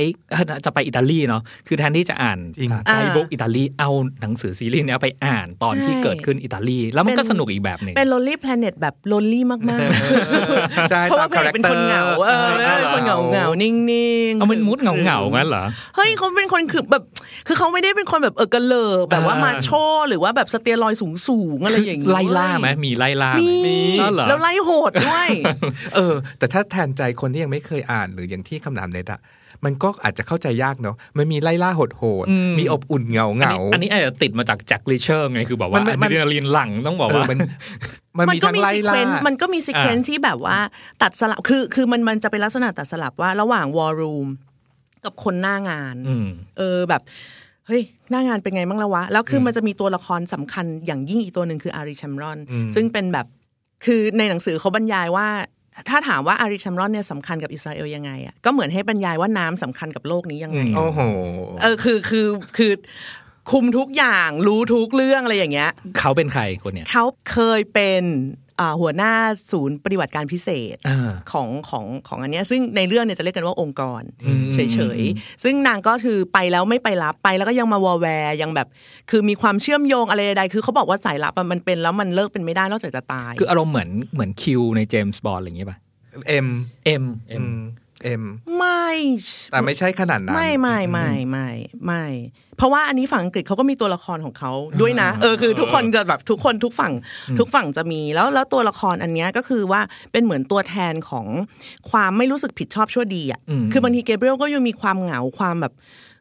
จะไปอิตาลีเนาะคือแทนที่จะอ่านไกด์บุ๊กอิตาลีเอาหนังสือซีรีส์เนี่ยไปอ่านตอนที่เกิดขึ้นอิตาลีแล้วมันก็สนุกอีกแบบนึงเป็น Lonely Planet แบบ Lonely มากๆใช่เพราะว่าเป็นคนเหงาคนเหงาๆนิ่งๆเอามันมุดเหงาๆงั้นเหรอเฮ้ยเขาเป็นคนคือแบบคือเขาไม่ได้เป็นคนแบบกระเลอแบบว่ามาโชว์หรือว่าแบบสเตียรอยด์สูงๆอะไรอย่างงี้ไล่ล่ามั้ยมีไล่ล่ามั้ยแล้วไล่โหดด้วยแต่ถ้าแทนใจคนที่ยังไม่เคยอ่านหรืออย่างที่คำนามเน็ตอ่ะมันก็อาจจะเข้าใจยากเนาะมันมีไล่ล่าโหดๆมีอบอุ่นเงาอันนี้อาจจะติดมาจาก Jack Reacher ไงคือแบบว่าอะดรีนาลีนหลั่งต้องบอกว่ามันมีทั้งไล่ล่ามันก็มีซีเควนซ์ที่แบบว่าตัดสลับคือมันจะเป็นลักษณะตัดสลับว่าระหว่างวอร์รูมกับคนหน้างานแบบเฮ้ยหน้างานเป็นไงบ้างละวะแล้วคือมันจะมีตัวละครสำคัญอย่างยิ่งอีกตัวนึงคืออารีแชมรอนซึ่งเป็นแบบคือในหนังสือเขาบรรยายว่าถ้าถามว่าอาริชัมรอนเนี่ยสำคัญกับอิสราเอลยังไงอ่ะก็เหมือนให้บรรยายว่าน้ำสำคัญกับโลกนี้ยังไงโอ้โหคือคุมทุกอย่างรู้ทุกเรื่องอะไรอย่างเงี้ยเขาเป็นใครคนเนี้ยเขาเคยเป็นหัวหน้าศูนย์ปฏิบัติการพิเศษของอันเนี้ยซึ่งในเรื่องเนี่ยจะเรียกกันว่าองค์กรเฉยๆซึ่งนางก็คือไปแล้วไม่ไปรับไปแล้วก็ยังมาวอแวร์ยังแบบคือมีความเชื่อมโยงอะไรใดๆคือเขาบอกว่าสายลับมันเป็นแล้วมันเลิกเป็นไม่ได้นอกจากจะตายคืออารมณ์เหมือนคิวในเจมส์บอนด์อะไรอย่างเงี้ยป่ะ M ไม่แต่ไม่ใช่ขนาดนั้นไม่เพราะว่าอันนี้ฝั่งอังกฤษเขาก็มีตัวละครของเขาด้วยนะคือทุกคนจะแบบทุกฝั่งจะมีแล้วตัวละครอันนี้ก็คือว่าเป็นเหมือนตัวแทนของความไม่รู้สึกผิดชอบชั่วดีอ่ะคือบางทีเกเบรียลก็ยังมีความเหงาความแบบ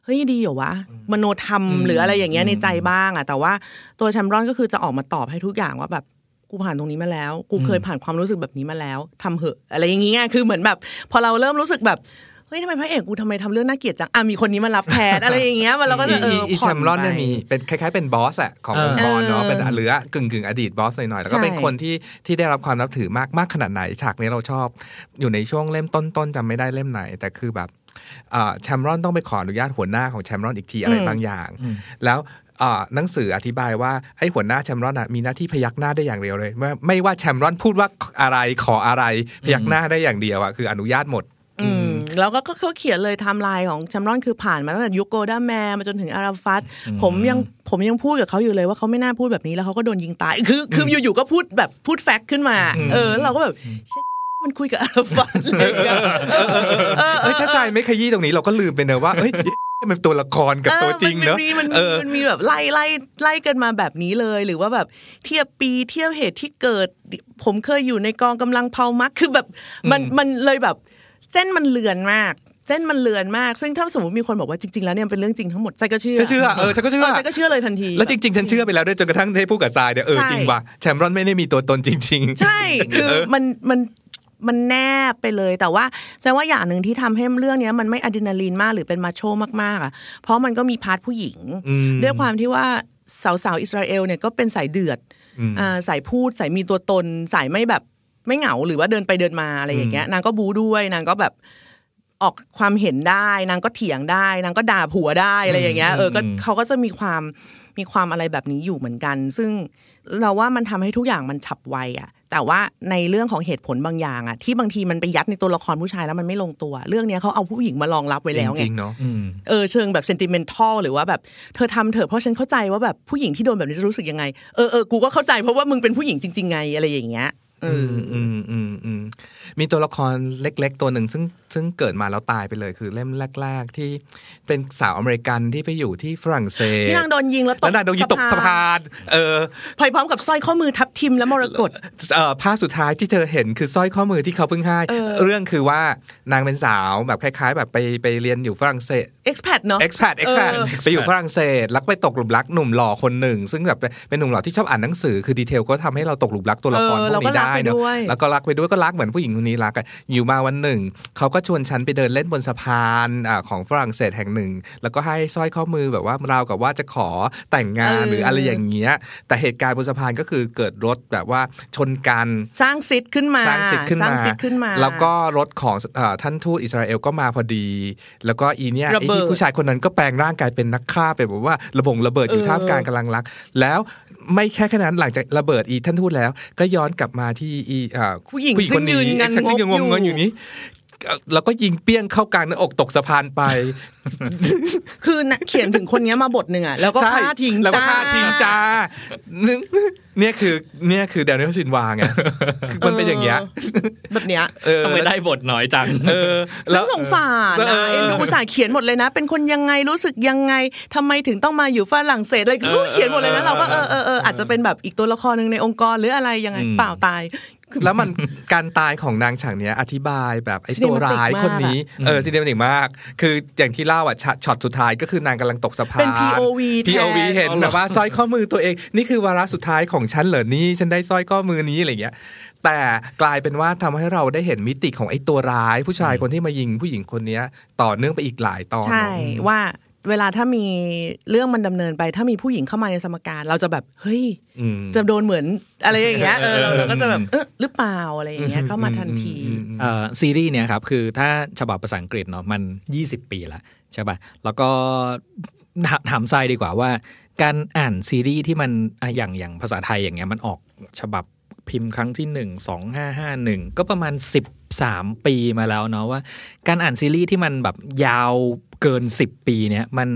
เฮ้ยดีเหรอวะมโนธรรมหรืออะไรอย่างเงี้ยในใจบ้างอ่ะแต่ว่าตัวแชมรอนก็คือจะออกมาตอบให้ทุกอย่างว่าแบบกูผ่านตรงนี้มาแล้วกูเคยผ่านความรู้สึกแบบนี้มาแล้วทำเหอะอะไรอย่างเงี้ยคือเหมือนแบบพอเราเริ่มรู้สึกแบบเฮ้ยทำไมพระเอกกูทำไมทำเรื่องน่าเกลียดจังมีคนนี้มารับแทนอะไรอย่างเงี้ยเราก็จะอีแชมรอนเนี่ยมีเป็นคล้ายๆเป็นบอสอะขององค์กรเนาะเป็นเหลือกึ่งๆอดีตบอสหน่อยๆแล้วก็เป็นคนที่ได้รับความนับถือมากขนาดไหนฉากนี้เราชอบอยู่ในช่วงเล่มต้นๆจำไม่ได้เล่มไหนแต่คือแบบแชมรอนต้องไปขออนุญาตหัวหน้าของแชมรอนอีกทีอะไรบางอย่างแล้วหนังสืออธิบายว่าไอ้หัวหน้าแชมรอนมีหน้าที่พยักหน้าได้อย่างเดียวเลยไม่ว่าแชมรอนพูดว่าอะไรขออะไรพยักหน้าได้อย่างเดียวอะคืออนุญาตหมดแล้วก็เขาเขียนเลยไทม์ไลน์ของแชมรอนคือผ่านมาตั้งแต่ยุคโกลด้าแมร์มาจนถึงอาราฟัตผมยังพูดกับเขาอยู่เลยว่าเขาไม่น่าพูดแบบนี้แล้วเขาก็โดนยิงตายคืออยู่ๆก็พูดแบบพูดแฟกต์ขึ้นมาเราก็แบบมันคุยกับอาราฟัตเลยถ้าใส่ไม่ขยี้ตรงนี้เราก็ลืมไปเนอะว่ามันตัวละครกับตัวจริงเนอะมันมีแบบไล่กันมาแบบนี้เลยหรือว่าแบบเทียบปีเทียบเหตุที่เกิดผมเคยอยู่ในกองกำลังเผามักคือแบบมันเลยแบบเส้นมันเลือนมากซึ่งถ้าสมมติมีคนบอกว่าจริงๆแล้วเนี่ยเป็นเรื่องจริงทั้งหมดใจก็เชื่อใจก็เชื่อเลยทันทีแล้วจริงๆฉันเชื่อไปแล้วด้วยจนกระทั่งได้พูดกับทรายเนี่ยจริงว่ะแชมรอนไม่ได้มีตัวตนจริงๆใช่คือมันแนบไปเลยแต่ว่าแสดงว่าอย่างหนึ่งที่ทำให้เรื่องนี้มันไม่อะดรีนาลีนมากหรือเป็นมาโชมากๆอ่ะเพราะมันก็มีพาร์ทผู้หญิงด้วยความที่ว่าสาวอิสราเอลเนี่ยก็เป็นสายเดือดสายพูดสายมีตัวตนสายไม่แบบไม่เหงาหรือว่าเดินไปเดินมาอะไรอย่างเงี้ยนางก็บู๊ด้วยนางก็แบบออกความเห็นได้นางก็เถียงได้นางก็ด่าผัวได้อะไรอย่างเงี้ยก็เขาก็จะมีความอะไรแบบนี้อยู่เหมือนกันซึ่งเราว่ามันทำให้ทุกอย่างมันฉับไวอ่ะแต่ว่าในเรื่องของเหตุผลบางอย่างอ่ะที่บางทีมันไปยัดในตัวละครผู้ชายแล้วมันไม่ลงตัวเรื่องนี้เขาเอาผู้หญิงมารองรับไว้แล้วไงจริงเนาะเชิงแบบ sentimental หรือว่าแบบเธอทำเถอะเพราะฉันเข้าใจว่าแบบผู้หญิงที่โดนแบบนี้จะรู้สึกยังไงกูก็เข้าใจเพราะว่ามึงเป็นผู้หญิงจริงๆไงอะไรอย่างเงี้ยมีตัวละครเล็กๆตัวหนึ่งซึ่งเกิดมาแล้วตายไปเลยคือเล่มแรกๆที่เป็นสาวอเมริกันที่ไปอยู่ที่ฝรั่งเศสที่นางโดนยิงแล้วตกสะพานพร้อมกับสร้อยข้อมือทับทิมและมรกตภาพสุดท้ายที่เธอเห็นคือสร้อยข้อมือที่เขาเพิ่งให้เรื่องคือว่านางเป็นสาวแบบคล้ายๆแบบไปเรียนอยู่ฝรั่งเศส expat เนาะ expat ไปอยู่ฝรั่งเศสแล้วไปตกหลุมรักหนุ่มหล่อคนหนึ่งซึ่งแบบเป็นหนุ่มหล่อที่ชอบอ่านหนังสือคือดีเทลก็ทำให้เราตกหลุมรักตัวละครพวกนี้ได้เนาะแล้วก็รักไปด้วยก็รักเหมือนผู้หญิงคนนี้รักอยู่มาวันหนึ่งเขาก็ชวนฉันไปเดินเล่นบนสะพานของฝรั่งเศสแห่งหนึ่งแล้วก็ให้สร้อยข้อมือแบบว่าราวกับว่าจะขอแต่งงานหรืออะไรอย่างเงี้ยแต่เหตุการณ์บนสะพานก็คือเกิดรถแบบว่าชนกันสร้างซิดขึ้นมาแล้วก็รถของท่านทูตอิสราเอลก็มาพอดีแล้วก็อีเนี่ยไอ้ผู้ชายคนนั้นก็แปลงร่างกายเป็นนักฆ่าไปแบบว่าระเบิดอยู่ท่ามกลางกำลังรักแล้วไม่แค่ขนาดนั้นหลังจากระเบิดอีท่านทูตแล้วก็ย้อนกลับมาที่อีผู้หญิงคนนี้ฉันซึ่งงงๆอยู่นี้แล้วก็ยิงเปี้ยงเข้ากลางหน้าอกตกสะพานไปคือเขียนถึงคนนี้มาบทหนึ่งอ่ะแล้วก็ฆ่าทิ้งจ้าเนี่ยคือแดเนียลซิลวาไงคือมันเป็นอย่างเงี้ยแบบเนี้ยทำไมได้บทน้อยจังแล้วสงสารนะเอ็นดูอุตส่าห์เขียนหมดเลยนะเป็นคนยังไงรู้สึกยังไงทำไมถึงต้องมาอยู่ฝรั่งเศสอะไรคือเขียนหมดเลยนะเราก็อาจจะเป็นแบบอีกตัวละครนึงในองค์กรหรืออะไรยังไงเปล่าตายแล้วมันการตายของนางฉากเนี้ยอธิบายแบบไอ้ตัวร้ายคนนี้ซีเนมาติกมากคืออย่างที่เล่าอ่ะช็อตสุดท้ายก็คือนางกำลังตกสะพานเป็น POV เห็นแบบว่าสร้อยข้อมือตัวเองนี่คือวาระสุดท้ายของฉันเหรอนี่ฉันได้สร้อยข้อมือนี้อะไรเงี้ยแต่กลายเป็นว่าทำให้เราได้เห็นมิติของไอ้ตัวร้ายผู้ชายคนที่มายิงผู้หญิงคนนี้ต่อเนื่องไปอีกหลายตอนใช่ว่าเวลาถ้ามีเรื่องมันดำเนินไปถ้ามีผู้หญิงเข้ามาในสมการเราจะแบบเฮ้ยจะโดนเหมือนอะไรอย่างเงี้ยเราก็จะแบบหรือเปล่าอะไรอย่างเงี้ยเข้ามาทันทีซีรีส์เนี่ยครับคือถ้าฉบับภาษาอังกฤษเนาะมัน20 ปีละใช่ป่ะแล้วก็ถามทรายดีกว่าว่าการอ่านซีรีส์ที่มันอย่างภาษาไทยอย่างเงี้ยมันออกฉบับพิมพ์ครั้งที่1 2551ก็ประมาณ13 ปีมาแล้วเนาะว่าการอ่านซีรีส์ที่มันแบบยาวเกิน10 ปีเนี่ยมัน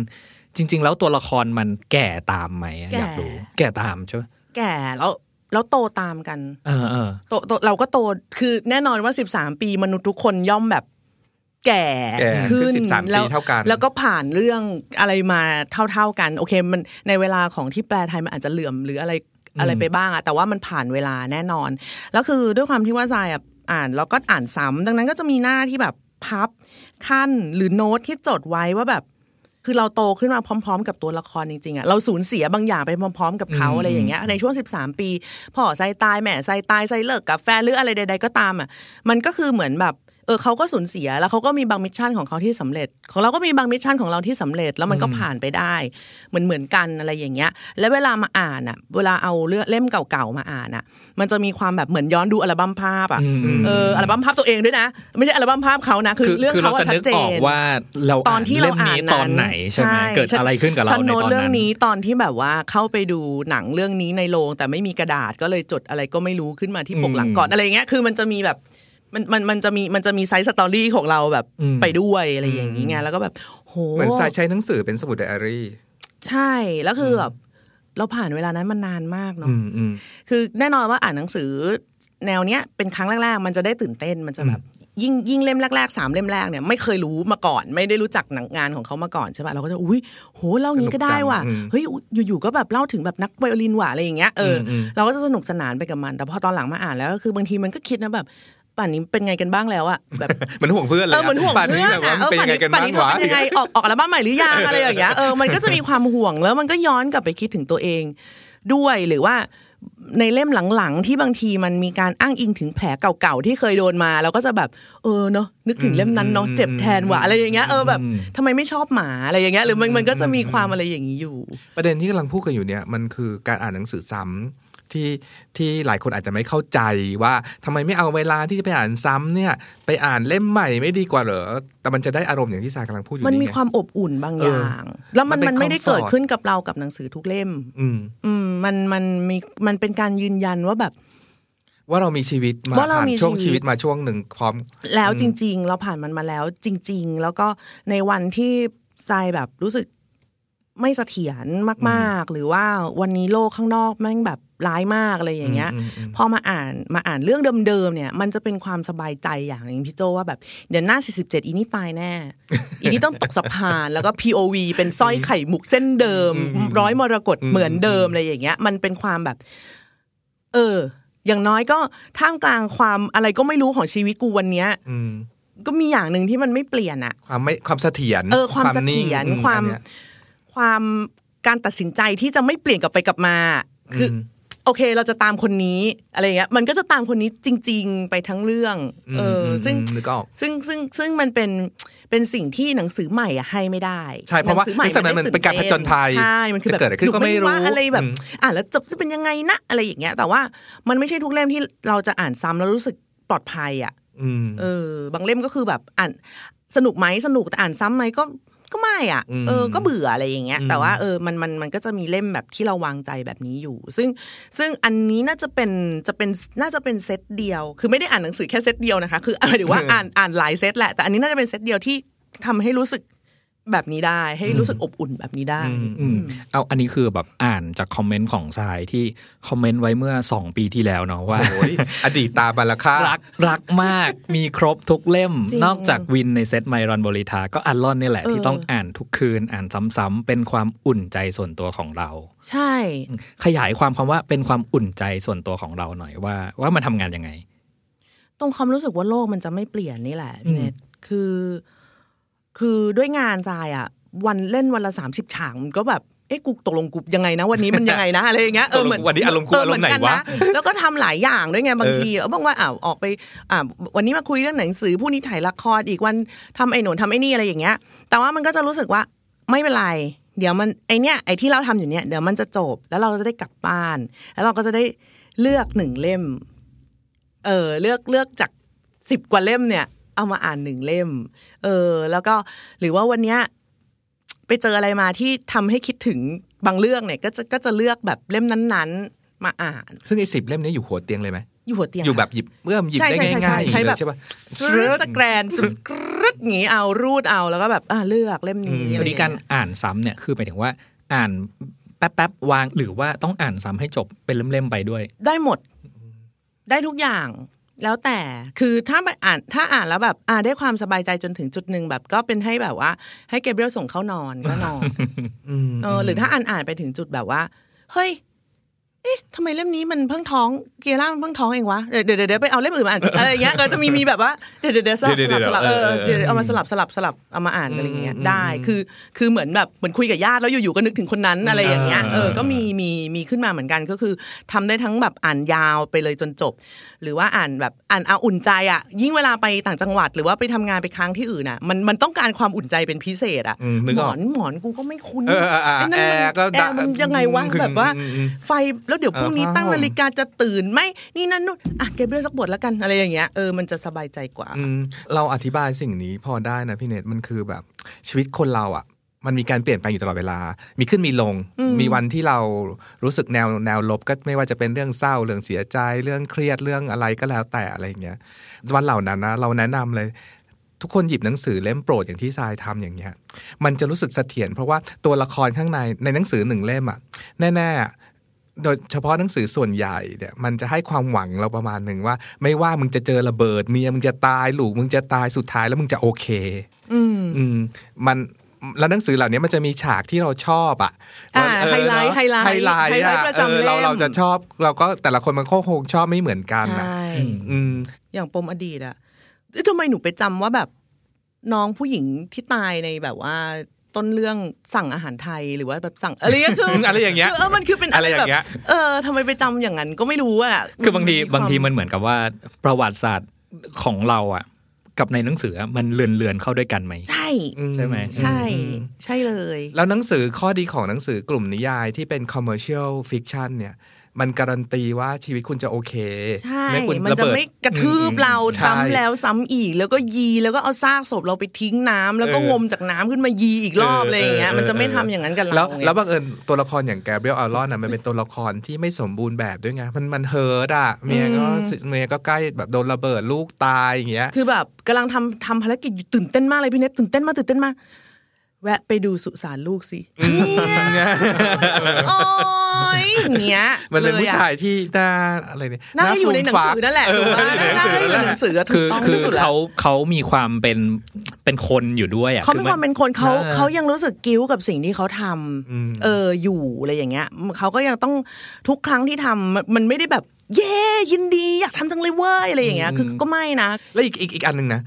จริงๆแล้วตัวละครมันแก่ตามไหมอยากรู้แก่ตามใช่ไหมแก่แล้ว แล้วโตตามกันโตเราก็โตคือแน่นอนว่า13ปีมนุษย์ทุกคนย่อมแบบแก่ขึ้นแล้วก็ผ่านเรื่องอะไรมาเท่าๆกันโอเคมันในเวลาของที่แปลไทยมันอาจจะเหลื่อมหรืออะไรไปบ้างอะแต่ว่ามันผ่านเวลาแน่นอนแล้วคือด้วยความที่ว่าทรายอ่านแล้วก็อ่านซ้ำดังนั้นก็จะมีหน้าที่แบบพับขั้นหรือโน้ตที่จดไว้ว่าแบบคือเราโตขึ้นมาพร้อมๆกับตัวละครจริงๆอ่ะเราสูญเสียบางอย่างไปพร้อมๆกับเขาอะไรอย่างเงี้ยในช่วง13ปีพ่อทรายตายแม่ทรายตายทรายเลิกกับแฟนหรืออะไรใดๆก็ตามอ่ะมันก็คือเหมือนแบบเขาก็สูญเสียแล้วเขาก็มีบางมิชชั่นของเขาที่สำเร็จของเราก็มีบางมิชชั่นของเราที่สำเร็จแล้วมันก็ผ่านไปได้เหมือนกันอะไรอย่างเงี้ยและเวลามาอ่านอ่ะเวลาเอาเล่มเก่าๆมาอ่านอ่ะมันจะมีความแบบเหมือนย้อนดูอัลบั้มภาพอ่ะอัลบั้มภาพตัวเองด้วยนะไม่ใช่อัลบั้มภาพเขานะคือเรื่องเขาชัดเจนว่าเราตอนที่เราอ่านตอนไหนใช่ไหมเกิดอะไรขึ้นกับเราในตอนนั้นเรื่องนี้ตอนที่แบบว่าเข้าไปดูหนังเรื่องนี้ในโรงแต่ไม่มีกระดาษก็เลยจดอะไรก็ไม่รู้ขึ้นมาที่ปกหลังก่อนอะไรเงี้ยคือมันจะมีแบบมันจะมีไซส์สตอรี่ของเราแบบไปด้วยอะไรอย่างงี้ไงแล้วก็แบบโหเหมือนสายใช้หนังสือเป็นสมุดไดอารี่ใช่แล้วคือแบบเราผ่านเวลานั้นมานานมากเนาะคือแน่นอนว่าอ่านหนังสือแนวเนี้ยเป็นครั้งแรกๆมันจะได้ตื่นเต้นมันจะแบบยิ่งเล่มแรกๆ3เล่มแรกเนี่ยไม่เคยรู้มาก่อนไม่ได้รู้จักงานของเขามาก่อนใช่ป่ะเราก็จะอุ้ยโหเล่างี้ก็ได้ว่ะเฮ้ยอยู่ๆก็แบบเล่าถึงแบบนักไวโอลินว่ะอะไรอย่างเงี้ยเราก็จะสนุกสนานไปกับมันแต่พอตอนหลังมาอ่านแล้วก็คือบางทีมันก็คิดนะแบบป่านนี้เป็นไงกันบ้างแล้วอะแบบมันห่วงเพื่อนเลยป่านนี้แบบว่าเป็นยังไงกันบ้างวะเป็นยังไงออกอัลบั้มใหม่หรือยังอะไรอย่างเงี้ยมันก็จะมีความห่วงแล้วมันก็ย้อนกลับไปคิดถึงตัวเองด้วยหรือว่าในเล่มหลังๆที่บางทีมันมีการอ้างอิงถึงแผลเก่าๆที่เคยโดนมาเราก็จะแบบเนาะนึกถึงเล่มนั้นเนาะเจ็บแทนว่ะอะไรอย่างเงี้ยแบบทำไมไม่ชอบหมาอะไรอย่างเงี้ยหรือมันก็จะมีความอะไรอย่างงี้อยู่ประเด็นที่กำลังพูดกันอยู่เนี่ยมันคือการอ่านหนังสือซ้ำที่หลายคนอาจจะไม่เข้าใจว่าทำไมไม่เอาเวลาที่จะไปอ่านซ้ำเนี่ยไปอ่านเล่มใหม่ไม่ดีกว่าเหรอแต่มันจะได้อารมณ์อย่างที่สากำลังพูดอยู่นี่มันมีความอบอุ่นบางอย่างแล้วมันไม่ได้เกิดขึ้นกับเรากับหนังสือทุกเล่มมันเป็นการยืนยันว่าแบบว่าเรามีชีวิตมาผ่านช่วงชีวิตมาช่วงหนึ่งพร้อมแล้วจริงๆเราผ่านมันมาแล้วจริงๆแล้วก็ในวันที่ใจแบบรู้สึกไม่เสถียรมากๆหรือว่าวันนี้โลกข้างนอกแม่งแบบร้ายมากอะไรอย่างเงี้ยพอมาอ่านเรื่องเดิมๆเนี่ยมันจะเป็นความสบายใจอย่างนึงพี่โจว่าแบบเดี๋ยวหน้า47อีนี่ตายแน่อีนี่ต้องตกสะพานแล้วก็ POV เป็นสร้อยไข่มุกเส้นเดิมร้อยมรกตเหมือนเดิมอะไรอย่างเงี้ยมันเป็นความแบบอย่างน้อยก็ท่ามกลางความอะไรก็ไม่รู้ของชีวิตกูวันเนี้ยก็มีอย่างนึงที่มันไม่เปลี่ยนอะความเสถียรความเสถียรความการตัดสินใจที่จะไม่เปลี่ยนกลับไปกลับมาคือโอเคเราจะตามคนนี้อะไรเงี้ยมันก็จะตามคนนี้จริงๆไปทั้งเรื่องซึ่งมันเป็นสิ่งที่หนังสือใหม่อะให้ไม่ได้ใช่เพราะว่าหนังสือใหม่มันเป็นการผจญภัยใช่มันคือแบบหนูก็ไม่รู้ว่าอะไรแบบอ่านแล้วจบจะเป็นยังไงนะอะไรอย่างเงี้ยแต่ว่ามันไม่ใช่ทุกเล่มที่เราจะอ่านซ้ำแล้วรู้สึกปลอดภัยอะบางเล่มก็คือแบบอ่านสนุกไหมสนุกแต่อ่านซ้ำไหมก็ไม่อ่ะก็เบื่ออะไรอย่างเงี้ยแต่ว่ามันก็จะมีเล่มแบบที่เราวางใจแบบนี้อยู่ซึ่งอันนี้น่าจะเป็นเซตเดียวคือไม่ได้อ่านหนังสือแค่เซตเดียวนะคะคือหรือว่าอ่านหลายเซตแหละแต่อันนี้น่าจะเป็นเซตเดียวที่ทำให้รู้สึกแบบนี้ได้ให้รู้สึกอบอุ่นแบบนี้ได้เอาอันนี้คือแบบอ่านจากคอมเมนต์ของทรายที่คอมเมนต์ไว้เมื่อ2ปีที่แล้วเนาะว่าอดีตตาบาราค่ะรักมากมีครบทุกเล่มนอกจากวินในเซตไมรอนโบริทาก็อัลลอนนี่แหละที่ต้องอ่านทุกคืนอ่านซ้ำๆเป็นความอุ่นใจส่วนตัวของเราใช่ขยายความคำว่าเป็นความอุ่นใจส่วนตัวของเราหน่อยว่ามันทำงานยังไงตรงความรู้สึกว่าโลกมันจะไม่เปลี่ยนนี่แหละพี่เนทคือด้วยงานทรายอ่ะวันเล่นวันละ30ฉากมันก็แบบเอ๊ะกูตกลงกูยังไงนะวันนี้มันยังไงนะอะไรอย่างเงี้ยเหมือนวันนี้อารมณ์กูอารมณ์ไหนวะแล้วก็ทำหลายอย่างด้วยไงบางทีบางว่าออกไปวันนี้มาคุยเรื่องหนังสือพรุ่งนี้ถ่ายละครอีกวันทำไอ้โน่นทำไอ้นี่อะไรอย่างเงี้ยแต่ว่ามันก็จะรู้สึกว่าไม่เป็นไรเดี๋ยวมันไอเนี้ยไอที่เราทำอยู่เนี้ยเดี๋ยวมันจะจบแล้วเราจะได้กลับบ้านแล้วเราก็จะได้เลือกหนึ่งเล่มเลือกจาก10กว่าเล่มเนี่ยเอามาอ่าน1เล่มแล้วก็หรือว่าวันเนี้ยไปเจออะไรมาที่ทำให้คิดถึงบางเรื่องเนี่ยก็จะเลือกแบบเล่มนั้นๆมาอ่านซึ่งไอ้10เล่มนี้อยู่หัวเตียงเลยมั้ยอยู่หัวเตียงอยู่แบบหยิบเอื้อมหยิบได้ง่ายๆใช่แบบสแกนสุดกรึดงี้เอารูดเอาแล้วก็แบบเลือกเล่มนี้อะไรอย่างเงี้ยการอ่านซ้ำเนี่ยคือหมายถึงว่าอ่าน ป๊บๆวางหรือว่าต้องอ่านซ้ำให้จบเป็นเล่มๆไปด้วยได้หมดได้ทุกอย่างแล้วแต่คือถ้าอ่านแล้วแบบได้ความสบายใจจนถึงจุดนึงแบบก็เป็นให้แบบว่าให้เกเบรียลส่งเข้านอนก็นอนหรือถ้าอ่านไปถึงจุดแบบว่าเฮ้ยเอ๊ะทำไมเล่มนี้มันเพิ่งท้องเกล่ามันเพิ่งท้องเองวะเดี๋ยวไปเอาเล่มอื่นมาอ่านอะไรอย่างเงี้ยก็จะมีแบบว่าเดี๋ยวสลับเอามาสลับเอามาอ่านอะไรอย่างเงี้ยได้คือเหมือนคุยกับญาติแล้วอยู่ๆก็นึกถึงคนนั้นอะไรอย่างเงี้ยก็มีขึ้นมาเหมือนกันก็คือทำได้ทั้งแบบอ่านยาวไปเลยจนจบหรือว่าอ่านแบบอ่านเอาอุ่นใจอ่ะยิ่งเวลาไปต่างจังหวัดหรือว่าไปทำงานไปค้างที่อื่นอ่ะมันต้องการความอุ่นใจเป็นพิเศษอ่ะหมอนกูก็ไม่คุ้นไอ้นั่นมันยังไงวะแบบว่าไฟแล้วเดี๋ยวพรุ่งนี้ตั้งนาฬิกาจะตื่นไหมนี่นั่นนู่นอ่ะเก็บเรื่องสักบทแล้วกันอะไรอย่างเงี้ยมันจะสบายใจกว่าเราอธิบายสิ่งนี้พอได้นะพี่เนตมันคือแบบชีวิตคนเราอ่ะมันมีการเปลี่ยนแปลงอยู่ตลอดเวลามีขึ้นมีลงมีวันที่เรารู้สึกแนวลบก็ไม่ว่าจะเป็นเรื่องเศร้าเรื่องเสียใจเรื่องเครียดเรื่องอะไรก็แล้วแต่อะไรอย่างเงี้ยวันเหล่านั้นนะเราแนะนำเลยทุกคนหยิบหนังสือเล่มโปรดอย่างที่ทรายทำอย่างเงี้ยมันจะรู้สึกเสถียรเพราะว่าตัวละครข้างในหนังสือหนึ่งเล่มอ่ะแน่โดยเฉพาะหนังสือส่วนใหญ่เนี่ยมันจะให้ความหวังเราประมาณหนึ่งว่าไม่ว่ามึงจะเจอระเบิดเมียมึงจะตายลูกมึงจะตายสุดท้ายแล้วมึงจะโอเคมันแล้วหนังสือเหล่านี้มันจะมีฉากที่เราชอบอ่ะไฮไลท์ประจำเล่มเราจะชอบเราก็แต่ละคนมันก็คงชอบไม่เหมือนกันนะอย่างปมอดีตอ่ะทำไมหนูไปจำว่าแบบน้องผู้หญิงที่ตายในแบบว่าต้นเรื่องสั่งอาหารไทยหรือว่าแบบสั่งอะไรก็คือ อะไรอย่างเงี้ยมันคือเป็นอะไรแบบทำไมไปจำอย่างนั้นก็ไม่รู้อ่ะคือบางทีมันเหมือนกับว่าประวัติศาสตร์ของเราอ่ะกับในหนังสือมันเลื่อนเข้าด้วยกันไหมใช่ไหมใช่เลยแล้วหนังสือข้อดีของหนังสือกลุ่มนิยายที่เป็น commercial fiction เนี่ยมันการันตีว่าชีวิตคุณจะโอเคใช่มันจะไม่กระทืบเราซ้ำแล้วซ้ำอีกแล้วก็ยีแล้วก็เอาซากศพเราไปทิ้งน้ำแล้วก็งมจากน้ำขึ้นมายีอีกรอบอะไรอย่างเงี้ยมันจะไม่ทำอย่างนั้นกับเราแล้วบังเอิญตัวละครอย่างGabriel Allonน่ะมันเป็นตัวละครที่ไม่สมบูรณ์แบบด้วยไงมันเฮิร์ตอ่ะเมียก็ใกล้แบบโดนระเบิดลูกตายอย่างเงี้ยคือแบบกำลังทำภารกิจอยู่ตื่นเต้นมากเลยพี่เนทตื่นเต้นมากแวะไปดูสุสานลูกสิเนี่ยโอ๊ยเนี่ยมันเป็นผู้ชายที่น่าอะไรเนี่ยน่าอยู่ในหนังสือนั่นแหละหนังสือคือเขามีความเป็นคนอยู่ด้วยอ่ะเขามีความเป็นคนเขายังรู้สึกกิ้วกับสิ่งที่เขาทำอยู่อะไรอย่างเงี้ยเขาก็ยังต้องทุกครั้งที่ทำมันไม่ได้แบบเย้ยินดีอยากทำจังเลยเว้ยอะไรอย่างเงี้ยคือก็ไม่นะแล้วอีกอันนึงนะ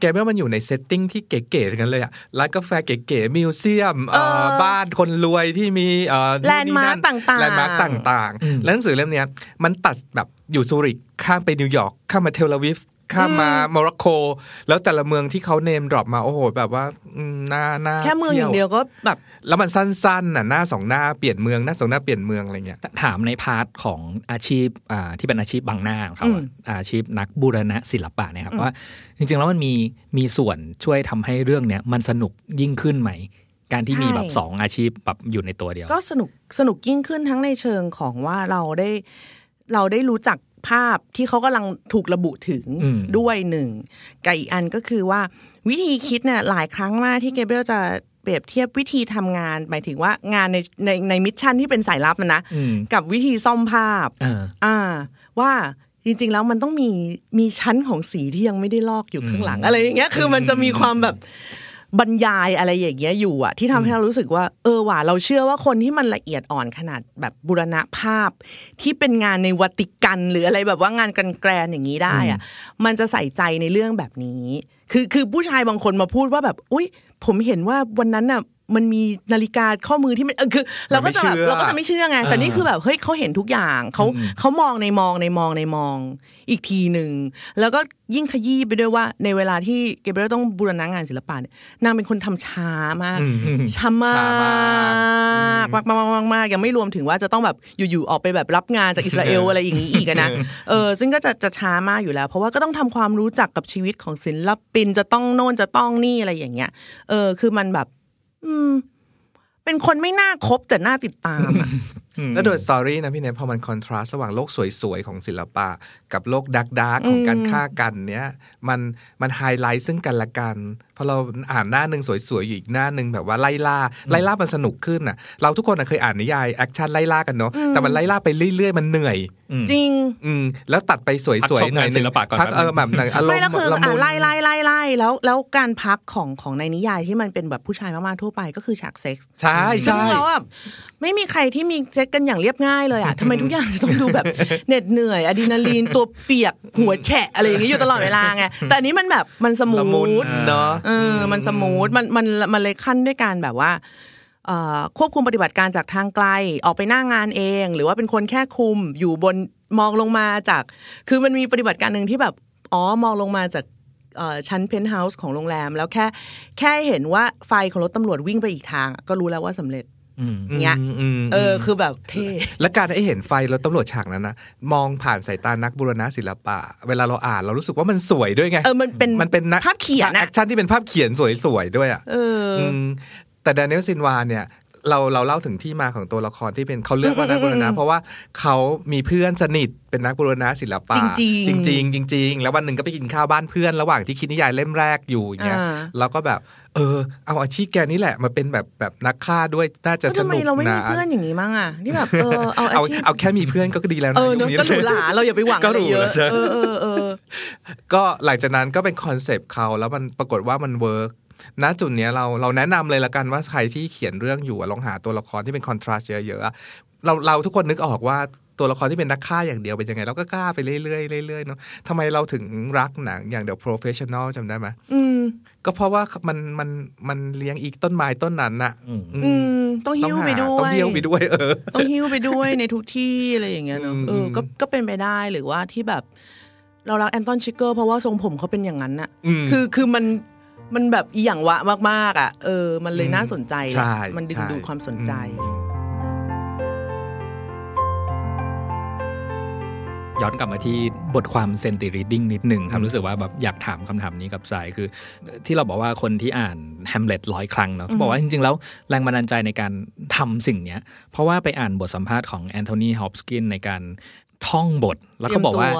แกไม่ว่ามันอยู่ในเซตติ้งที่เก๋ๆกันเลยอ่ะร้านกาแฟเก๋ๆมิวเซียมบ้านคนรวยที่มีแลนด์มาร์คต่างๆแล้วหนังสือเล่มนี้มันตัดแบบอยู่ซูริกข้ามไปนิวยอร์กข้ามมาเทลอาวีฟข้ามมาโมร็อกโกแล้วแต่ละเมืองที่เขาเนมดรอปมาโอ้โหแบบว่าหน้าแค่เมืองอย่างเดียวก็แบบแล้วมันสั้นๆน่ะหน้าสองหน้าเปลี่ยนเมืองหน้าสองหน้าเปลี่ยนเมืองอะไรเงี้ยถามในพาร์ทของอาชีพที่เป็นอาชีพบางหน้าของเขาอาชีพนักบูรณะศิลปะเนี่ยครับว่าจริงๆแล้วมันมีส่วนช่วยทำให้เรื่องเนี้ยมันสนุกยิ่งขึ้นไหมการที่มีแบบสองอาชีพแบบอยู่ในตัวเดียวก็สนุกยิ่งขึ้นทั้งในเชิงของว่าเราได้รู้จักภาพที่เขากำลังถูกระบุถึงด้วยหนึ่งกับอีกอันก็คือว่าวิธีคิดเนี่ยหลายครั้งมากที่เกเบรียลจะเปรียบเทียบวิธีทำงานหมายถึงว่างานในมิชชั่นที่เป็นสายลับนะกับวิธีซ่อมภาพว่าจริงๆแล้วมันต้องมีชั้นของสีที่ยังไม่ได้ลอกอยู่ข้างหลังอะไรอย่างเงี้ยคือมันจะมีความแบบบรรยายอะไรอย่างเงี้ยอยู่อ่ะที่ทำให้เรารู้สึกว่าว่ะเราเชื่อว่าคนที่มันละเอียดอ่อนขนาดแบบบูรณะภาพที่เป็นงานในวาติกันหรืออะไรแบบว่างานกันแกรนอย่างนี้ได้อ่ะมันจะใส่ใจในเรื่องแบบนี้คือผู้ชายบางคนมาพูดว่าแบบอุ๊ยผมเห็นว่าวันนั้นน่ะมันมีนาฬิกาข้อมือที่มันคือเราก็จะไม่เชื่อไงแต่นี่คือแบบเฮ้ยเขาเห็นทุกอย่างเขามองอีกทีนึงแล้วก็ยิ่งขยี้ไปด้วยว่าในเวลาที่เกเบรียลต้องบูรณะงานศิลปะเนี่ยนางเป็นคนทำช้ามากยังไม่รวมถึงว่าจะต้องแบบอยู่ๆออกไปแบบรับงานจากอิสราเอลอะไรอย่างนี้อีกนะซึ่งก็จะช้ามากอยู่แล้วเพราะว่าก็ต้องทำความรู้จักกับชีวิตของศิลปินจะต้องโน่นจะต้องนี่อะไรอย่างเงี้ยคือมันแบบเป็นคนไม่น่าคบแต่น่าติดตามแล้วโดยสตอรี่นะพี่เนยพอมันคอนทราสต์ระหว่างโลกสวยๆของศิลปะกับโลกดาร์กๆของการฆ่ากันเนี้ยมันไฮไลท์ซึ่งกันและกัน พอเราอ่านหน้านึงสวยๆอยู่อีกหน้านึงแบบว่าไล่ล่ามันสนุกขึ้นน่ะเราทุกคนน่ะเคยอ่านนิยายแอคชั่นไล่ล่ากันเนาะแต่มันไล่ล่าไปเรื่อยๆมันเหนื่อยจริงแล้วตัดไปสวยๆหน่อยนึงพักแบบไหนอารมณ์ละมุนไล่แล้วการพักของในนิยายที่มันเป็นแบบผู้ชายมากๆทั่วไปก็คือฉากเซ็กซ์ใช่ๆซึ่งเราแบบไม่มีใครที่มีเซ็กกันอย่างเรียบง่ายเลยอ่ะทำไมทุกอย่างจะต้องดูแบบเหน็ดเหนื่อยอะดรีนาลีนตัวเปียกหัวแฉะอะไรอย่างเงี้ยอยู่ตลอดเวลาไงแต่อันนี้มันแบบมันสมูทเนาะมันสมูทมันเลยขั้นด้วยการแบบว่าควบคุมปฏิบัติการจากทางไกลออกไปหน้างานเองหรือว่าเป็นคนแค่คุมอยู่บนมองลงมาจากคือมันมีปฏิบัติการนึงที่แบบมองลงมาจากชั้นเพนท์เฮาส์ของโรงแรมแล้วแค่เห็นว่าไฟของรถตำรวจวิ่งไปอีกทางก็รู้แล้วว่าสำเร็จเงี้ยคือแบบเท่และการได้เห็นไฟรถตำรวจฉากนั้นนะมองผ่านสายตานักบูรณะศิลปะเวลาเราอ่านเรารู้สึกว่ามันสวยด้วยไงมันเป็นภาพเขียนแอคชั่นที่เป็นภาพเขียนสวยๆด้วยอ่ะแต่แดเนียลซินวาเนี่ยเราเล่าถึงที่มาของตัวละครที่เป็นเขาเลือกว่านักบูรณะเพราะว่าเขามีเพื่อนสนิทเป็นนักบูรณะศิลปะจริงๆแล้ววันนึงก็ไปกินข้าวบ้านเพื่อนระหว่างที่คิดนิยายเล่มแรกอยู่อย่างเงี้ยแล้วก็แบบเอาอาชีพแกนี่แหละมาเป็นแบบนักฆ่าด้วยน่าจะสนุกนะทำไมเราไม่มีเพื่อนอย่างนี้มั้งอ่ะที่แบบเอาแค่มีเพื่อนก็ดีแล้วนะยุคนี้ก็หรูหราเราอย่าไปหวังอะไรเยอะก็หลังจากนั้นก็เป็นคอนเซปต์เขาแล้วมันปรากฏว่ามันเวิร์กณจุดเนี้ยเราแนะนำเลยละกันว่าใครที่เขียนเรื่องอยู่ลองหาตัวละครที่เป็นคอนทราสต์เยอะๆเราทุกคนนึกออกว่าตัวละครที่เป็นนักฆ่าอย่างเดียวเป็นยังไงเราก็กล้าไปเรื่อยๆเนาะทำไมเราถึงรักหนังอย่าง The Professional จำได้ไหมก็เพราะว่ามันเลี้ยงอีกต้นไม้ต้นนั้นน่ะต้องหิ้วไปด้วยต้องหิ้วไปด้วยในทุกที่อะไรอย่างเงี้ยเนาะก็เป็นไปได้หรือว่าที่แบบเรารักแอนตอนชิกเกอร์เพราะว่าทรงผมเขาเป็นอย่างนั้นน่ะคือมันแบบอีหยังวะมากๆอ่ะมันเลยน่าสนใจมันดึงดูดความสนใจย้อนกลับมาที่บทความ Senti Reading นิดหนึ่งครับรู้สึกว่าแบบอยากถามคำถามนี้กับสายคือที่เราบอกว่าคนที่อ่าน Hamlet 100 ครั้งเนาะเขาบอกว่าจริงๆแล้วแรงบันดาลใจในการทำสิ่งเนี้ยเพราะว่าไปอ่านบทสัมภาษณ์ของ Anthony Hopkins ในการท่องบทแล้วก็บอกว่า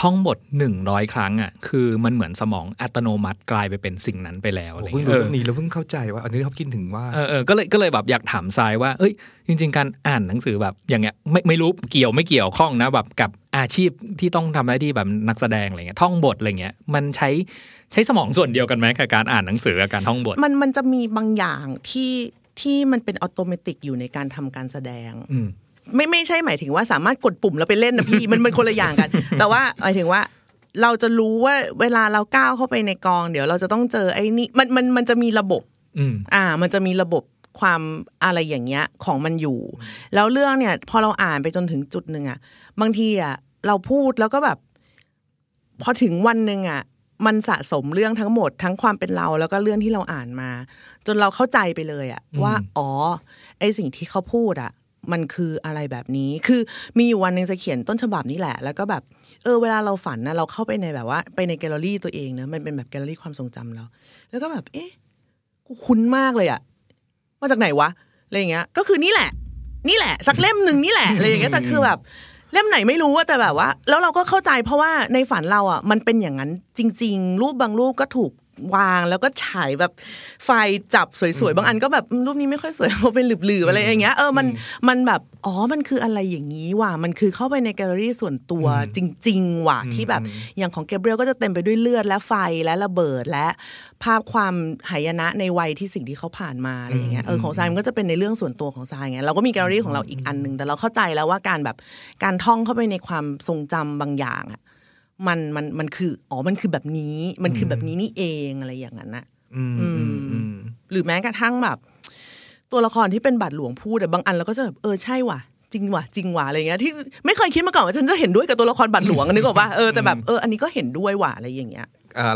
ท่องบท100ครั้งอ่ะคือมันเหมือนสมองอัตโนมัติกลายไปเป็นสิ่งนั้นไปแล้วอะไรเงี้ยนี่เราเพิ่งเข้าใจว่าอันนี้เขาคิดถึงว่าก็เลยแบบอยากถามทรายว่าเอ้ยจริงๆการอ่านหนังสือแบบอย่างเงี้ยไม่รู้เกี่ยวข้องนะแบบกับอาชีพที่ต้องทำหน้าที่แบบนักแสดงอะไรเงี้ยท่องบทอะไรเงี้ยมันใช้สมองส่วนเดียวกันไหมกับการอ่านหนังสือกับการท่องบทมันจะมีบางอย่างที่มันเป็นอัตโนมัติอยู่ในการทำการแสดงไม่ใช่หมายถึงว่าสามารถกดปุ่มแล้วไปเล่นนะพี่มันคนละอย่างกันแต่ว่าหมายถึงว่าเราจะรู้ว่าเวลาเราก้าวเข้าไปในกองเดี๋ยวเราจะต้องเจอไอ้นี่มันจะมีระบบมันจะมีระบบความอะไรอย่างเงี้ยของมันอยู่แล้วเรื่องเนี่ยพอเราอ่านไปจนถึงจุดนึงอ่ะบางทีอ่ะเราพูดแล้วก็แบบพอถึงวันนึงอ่ะมันสะสมเรื่องทั้งหมดทั้งความเป็นเราแล้วก็เรื่องที่เราอ่านมาจนเราเข้าใจไปเลยอ่ะว่าไอ้สิ่งที่เขาพูดอ่ะมันคืออะไรแบบนี้คือมีอยู่วันนึงจะเขียนต้นฉบับนี้แหละแล้วก็แบบเวลาเราฝันนะเราเข้าไปในแบบว่าไปในแกลเลอรี่ตัวเองเนอะมันเป็นแบบแกลเลอรี่ความทรงจำเราแล้วก็แบบเอ๊ะกูคุ้นมากเลยอะมาจากไหนวะอะไรอย่างเงี้ยก็คือนี่แหละสักเล่มนึงนี่แหละอะไรอย่างเงี้ยแต่คือแบบเล่มไหนไม่รู้แต่แบบว่าแล้วเราก็เข้าใจเพราะว่าในฝันเราอะมันเป็นอย่างนั้นจริงๆรูปบางรูปก็ถูกวางแล้วก็ฉายแบบไฟจับสวยๆบางอันก็แบบรูปนี้ไม่ค่อยสวยเพราะเป็นหลืบๆอะไรอย่างเงี้ยมันแบบมันคืออะไรอย่างนี้ว่ะมันคือเข้าไปในแกลเลอรี่ส่วนตัวจริงๆว่ะที่แบบอย่างของGabrielก็จะเต็มไปด้วยเลือดและไฟและระเบิดและภาพความหายนะในวัยที่สิ่งที่เขาผ่านมาอะไรอย่างเงี้ยของทรายมันก็จะเป็นในเรื่องส่วนตัวของทรายไงเราก็มีแกลเลอรี่ของเราอีกอันนึงแต่เราเข้าใจแล้วว่าการท่องเข้าไปในความทรงจำบางอย่างอะมันคือมันคือแบบนี้มันคือแบบนี้นี่เองอะไรอย่างนั้นน่ะหรือแม้กระทั่งแบบตัวละครที่เป็นบาทหลวงพูดแต่บางอันเราก็จะแบบใช่ว่ะจริงว่ะอะไรเงี้ยที่ไม่เคยคิดมาก่อนว่าฉันจะเห็นด้วยกับตัวละครบาทหลวงนึกออกป่ะแต่แบบอันนี้ก็เห็นด้วยว่ะอะไรอย่างเงี้ย